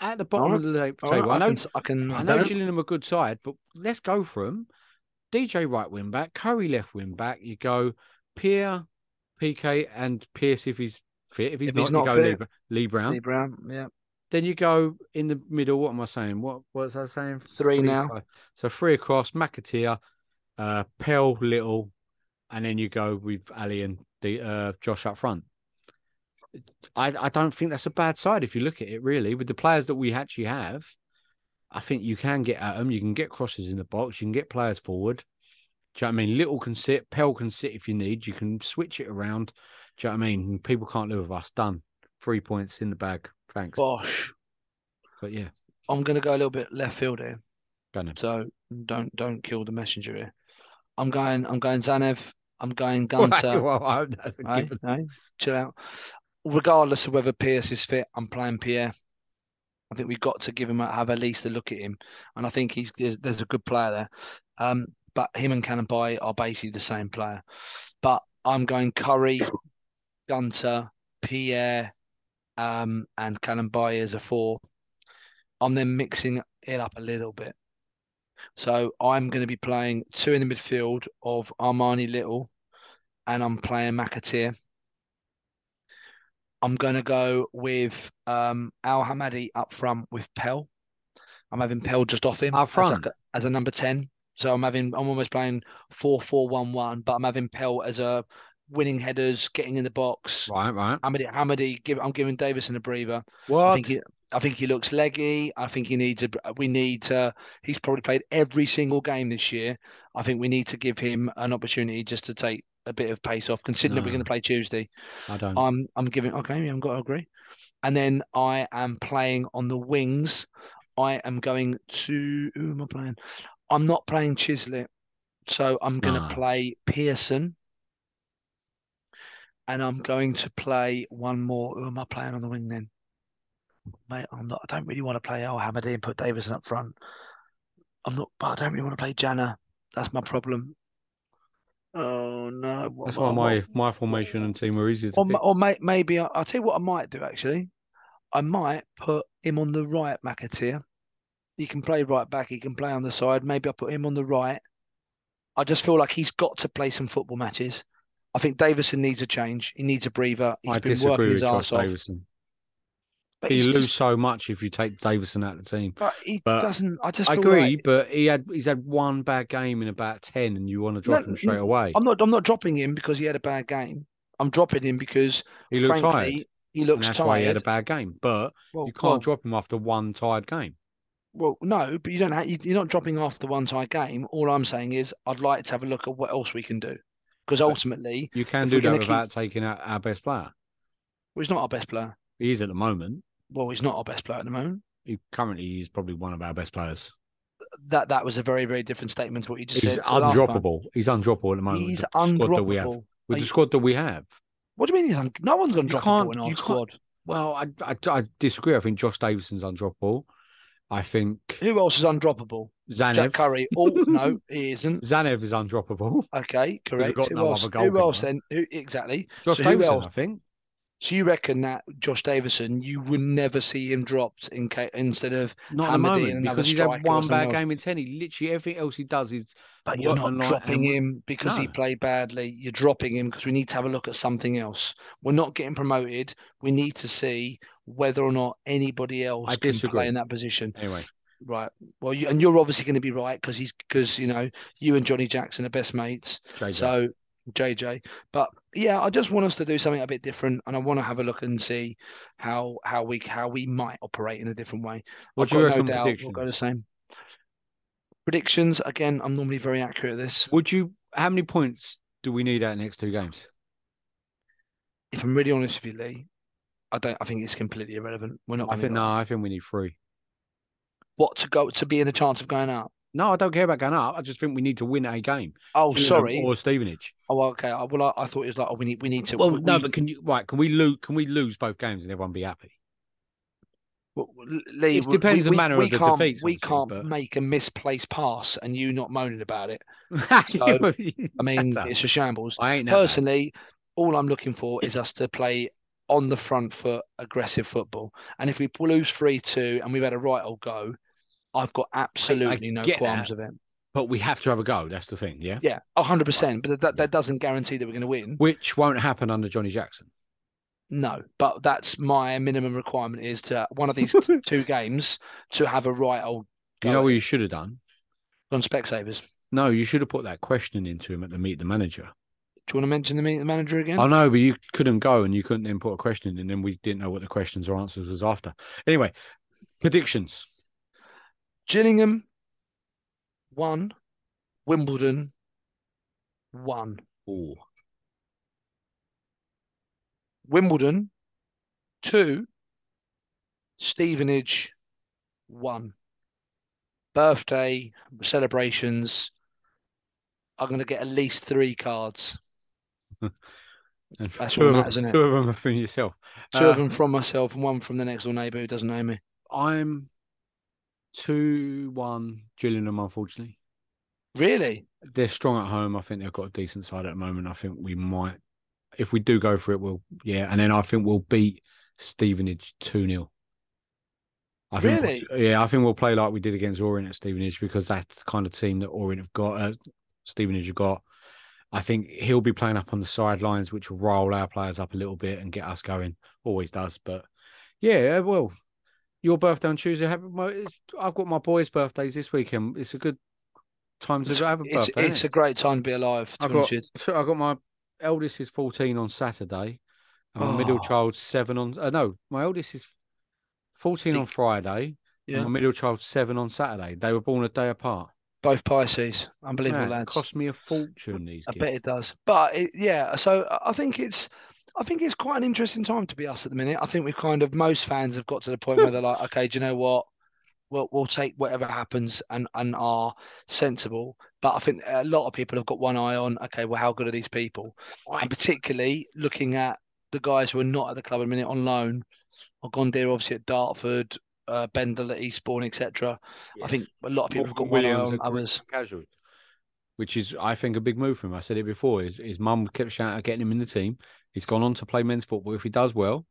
at the bottom right. of the table. Right. I, I know, can, I can, I know Gillingham are a good side, but let's go for them. D J right wing back, Curry left wing back. You go Pierre, P K and Pierce if he's fit. If he's if not, he's not you go Lee, Lee Brown. Lee Brown, yeah. Then you go in the middle. What am I saying? What was I saying? Three, three now. Five. So three across, McAteer, uh, Pell, Little, and then you go with Ali and the uh, Josh up front. I, I don't think that's a bad side if you look at it, really. With the players that we actually have, I think you can get at them. You can get crosses in the box. You can get players forward. Do you know what I mean? Little can sit. Pell can sit if you need. You can switch it around. Do you know what I mean? People can't live with us. Done. Three points in the bag. Thanks. Bosh. But yeah. I'm going to go a little bit left field here. So don't don't kill the messenger here. I'm going I'm going Zanev. I'm going Gunter. Well, I hope that's a given. Hey, hey, chill out. Regardless of whether Pierce is fit, I'm playing Pierre. I think we've got to give him a, have at least a look at him, and I think he's there's, there's a good player there. Um, but him and Cannaby are basically the same player. But I'm going Curry, Gunter, Pierre, um, and Cannaby as a four. I'm then mixing it up a little bit. So I'm going to be playing two in the midfield of Amani Little, and I'm playing McAteer. I'm going to go with um, Al Hamadi up front with Pell. I'm having Pell just off him up front as a, as a number ten. So I'm having I'm almost playing four four one one, but I'm having Pell as a winning headers, getting in the box. Right, right. Hamadi, Hamadi give, I'm giving Davison a breather. What? I think he, I think he looks leggy. I think he needs a. We need to. He's probably played every single game this year. I think we need to give him an opportunity just to take a bit of pace off, considering no. we're going to play Tuesday. I don't. I'm I'm giving okay. I'm got to agree. And then I am playing on the wings. I am going to. Who am I playing? I'm not playing Chislett, so I'm going no. to play Pearson. And I'm going to play one more. Who am I playing on the wing then? Mate, I'm not. I don't really want to play Al Hamadi and put Davison up front. I'm not. But I don't really want to play Jana. That's my problem. Oh no! What, That's why what, my what, my formation and team were easy. To or pick. or may, maybe I, I'll tell you what I might do. Actually, I might put him on the right, McAteer. He can play right back. He can play on the side. Maybe I put him on the right. I just feel like he's got to play some football matches. I think Davison needs a change. He needs a breather. He's I been disagree with Josh Davison. But you lose just, so much if you take Davison out of the team. But he but doesn't. I just. I agree, like, but he had he's had one bad game in about ten, and you want to drop no, him straight away. I'm not. I'm not dropping him because he had a bad game. I'm dropping him because he looks frankly, tired. He looks and that's tired. That's why he had a bad game. But well, you can't well, drop him after one tired game. Well, no, but you don't. Have, you're not dropping after one tired game. All I'm saying is, I'd like to have a look at what else we can do, because ultimately you can do that without keep... taking out our best player. Well, he's not our best player. He is at the moment. Well, he's not our best player at the moment. He currently is probably one of our best players. That that was a very, very different statement to what you just he's said. Undroppable. He's undroppable at the moment. He's undroppable. Squad that we have. With Are the you... squad that we have. What do you mean he's und- No one's undroppable in our squad. Well, I, I, I disagree. I think Josh Davison's undroppable. I think... Who else is undroppable? Zanev. Jack Curry. Oh, no, he isn't. Zanev is undroppable. Okay, correct. He's got who no else? other goal who else then? Who, exactly. Josh so Davison, I think. So you reckon that Josh Davison, you would never see him dropped in ca- instead of not at the moment because he's had one bad game in ten. He literally everything else he does is. But you're not dropping him because no. he played badly. You're dropping him because we need to have a look at something else. We're not getting promoted. We need to see whether or not anybody else I can disagree. play in that position. Anyway, right. Well, you, and you're obviously going to be right because he's because you know you and Johnny Jackson are best mates. J J. So. J J, but yeah, I just want us to do something a bit different, and I want to have a look and see how how we how we might operate in a different way. What do you reckon? No predictions? We'll go the same. Predictions again. I'm normally very accurate at this. Would you? How many points do we need out next two games? If I'm really honest with you, Lee, I don't. I think it's completely irrelevant. We're not. I think no. I think we need three. What to go to be in a chance of going up? No, I don't care about going up. I just think we need to win a game. Oh, Gillingham sorry. Or Stevenage. Oh, okay. Well, I, I thought it was like oh, we need we need to. Well, we, no, but can you right? Can we lose? Can we lose both games and everyone be happy? Well, Lee, it depends we, on the manner we, we of the defeats. We can't but... make a misplaced pass and you not moaning about it. So, I mean, it's a shambles. I ain't personally. Bad. All I'm looking for is us to play on the front foot, aggressive football. And if we lose three two and we've had a right old go. I've got absolutely no qualms that. of it. But we have to have a go. That's the thing, yeah? Yeah, one hundred percent. But that, that doesn't guarantee that we're going to win. Which won't happen under Johnny Jackson. No, but that's my minimum requirement is to one of these two games to have a right old go. You know what you should have done? On Specsavers. No, you should have put that question into him at the Meet the Manager. Do you want to mention the Meet the Manager again? I know, but you couldn't go and you couldn't input a question and then we didn't know what the questions or answers was after. Anyway, predictions. Gillingham. One, Wimbledon, one. Ooh. Wimbledon, two, Stevenage, one. Birthday celebrations are going to get at least three cards. That's two, all that, isn't it? Two of them are from yourself. Two uh, of them from myself and one from the next door neighbour who doesn't know me. I'm... two one Gillingham, unfortunately. Really? They're strong at home. I think they've got a decent side at the moment. I think we might, if we do go for it, we'll, yeah. And then I think we'll beat Stevenage two nil. I think, really? Yeah, I think we'll play like we did against Orient at Stevenage because that's the kind of team that Orient have got, uh, Stevenage have got. I think he'll be playing up on the sidelines, which will roll our players up a little bit and get us going. Always does. But yeah, well. Your birthday on Tuesday. I've got my boys' birthdays this weekend. It's a good time to have a birthday. It's, it's it? a great time to be alive. To I've, got, I've got my eldest is fourteen on Saturday. And oh. My middle child's seven on... Uh, no, my eldest is fourteen on Friday. Yeah. And my middle child's seven on Saturday. They were born a day apart. Both Pisces. Unbelievable, Man, lads. It cost me a fortune, these I kids. Bet it does. But, it, yeah, so I think it's... I think it's quite an interesting time to be us at the minute. I think we've kind of, most fans have got to the point where they're like, okay, do you know what? We'll, we'll take whatever happens and, and are sensible. But I think a lot of people have got one eye on, okay, well, how good are these people? And particularly looking at the guys who are not at the club at the minute on loan, or Gunter, obviously at Dartford, uh, Bendel at Eastbourne, et cetera. Yes. I think a lot of people Morgan have got Williams one eye on others. Casual. Which is, I think, a big move for him. I said it before. His, his mum kept shouting at getting him in the team. He's gone on to play men's football. If he does well,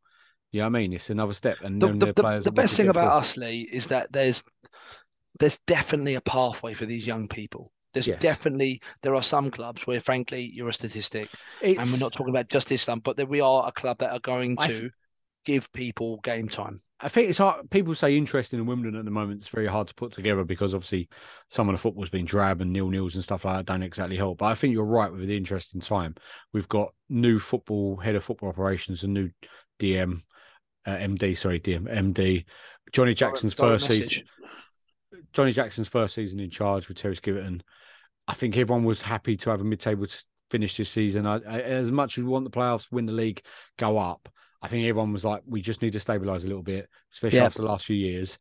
you know what I mean? It's another step. And The, the, players the best thing about us, Lee, is that there's there's definitely a pathway for these young people. There's yes. definitely, there are some clubs where, frankly, you're a statistic. It's, and we're not talking about just Islam, but that we are a club that are going to th- give people game time. I think it's hard. People say interest in Wimbledon at the moment. It's very hard to put together because obviously some of the football's been drab and nil-nils and stuff like that don't exactly help. But I think you're right with the interest in time. We've got new football, head of football operations, a new D M, uh, M D, sorry, D M, M D. Johnny Jackson's sorry, first sorry, season. Johnny Jackson's first season in charge with Terry Skiverton. I think everyone was happy to have a mid-table to finish this season. I, I, as much as we want the playoffs, win the league, go up. I think everyone was like, we just need to stabilise a little bit, especially yeah. after the last few years.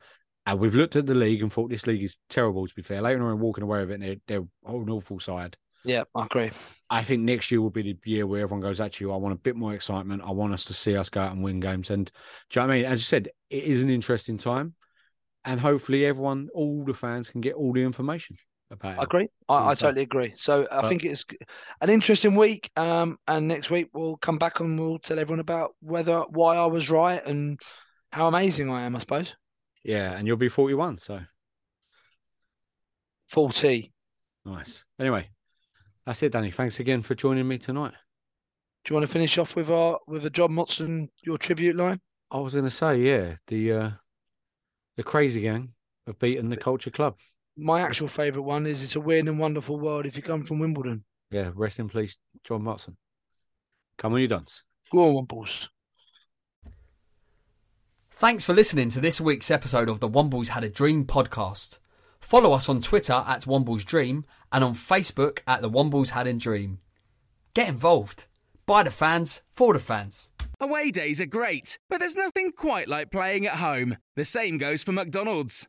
And we've looked at the league and thought this league is terrible, to be fair. Later on, walking away with it, and they're, they're on an awful side. Yeah, I agree. I think next year will be the year where everyone goes, actually, I want a bit more excitement. I want us to see us go out and win games. And do you know what I mean? As you said, it is an interesting time. And hopefully everyone, all the fans can get all the information. About I agree. I, I totally agree. So I but, think it's an interesting week. Um, and next week we'll come back and we'll tell everyone about whether why I was right and how amazing I am, I suppose. Yeah, and you'll be forty-one, so forty. Nice. Anyway, that's it, Danny. Thanks again for joining me tonight. Do you want to finish off with our with a John Motson your tribute line? I was going to say, yeah, the uh, the Crazy Gang have beaten the Culture Club. My actual favourite one is It's a Weird and Wonderful World If You Come From Wimbledon. Yeah, rest in peace, John Motson. Come on, you dunce. Go on, Wombles. Thanks for listening to this week's episode of the Wombles Had a Dream podcast. Follow us on Twitter at Wombles Dream and on Facebook at the Wombles Had a Dream. Get involved. By the fans, for the fans. Away days are great, but there's nothing quite like playing at home. The same goes for McDonald's.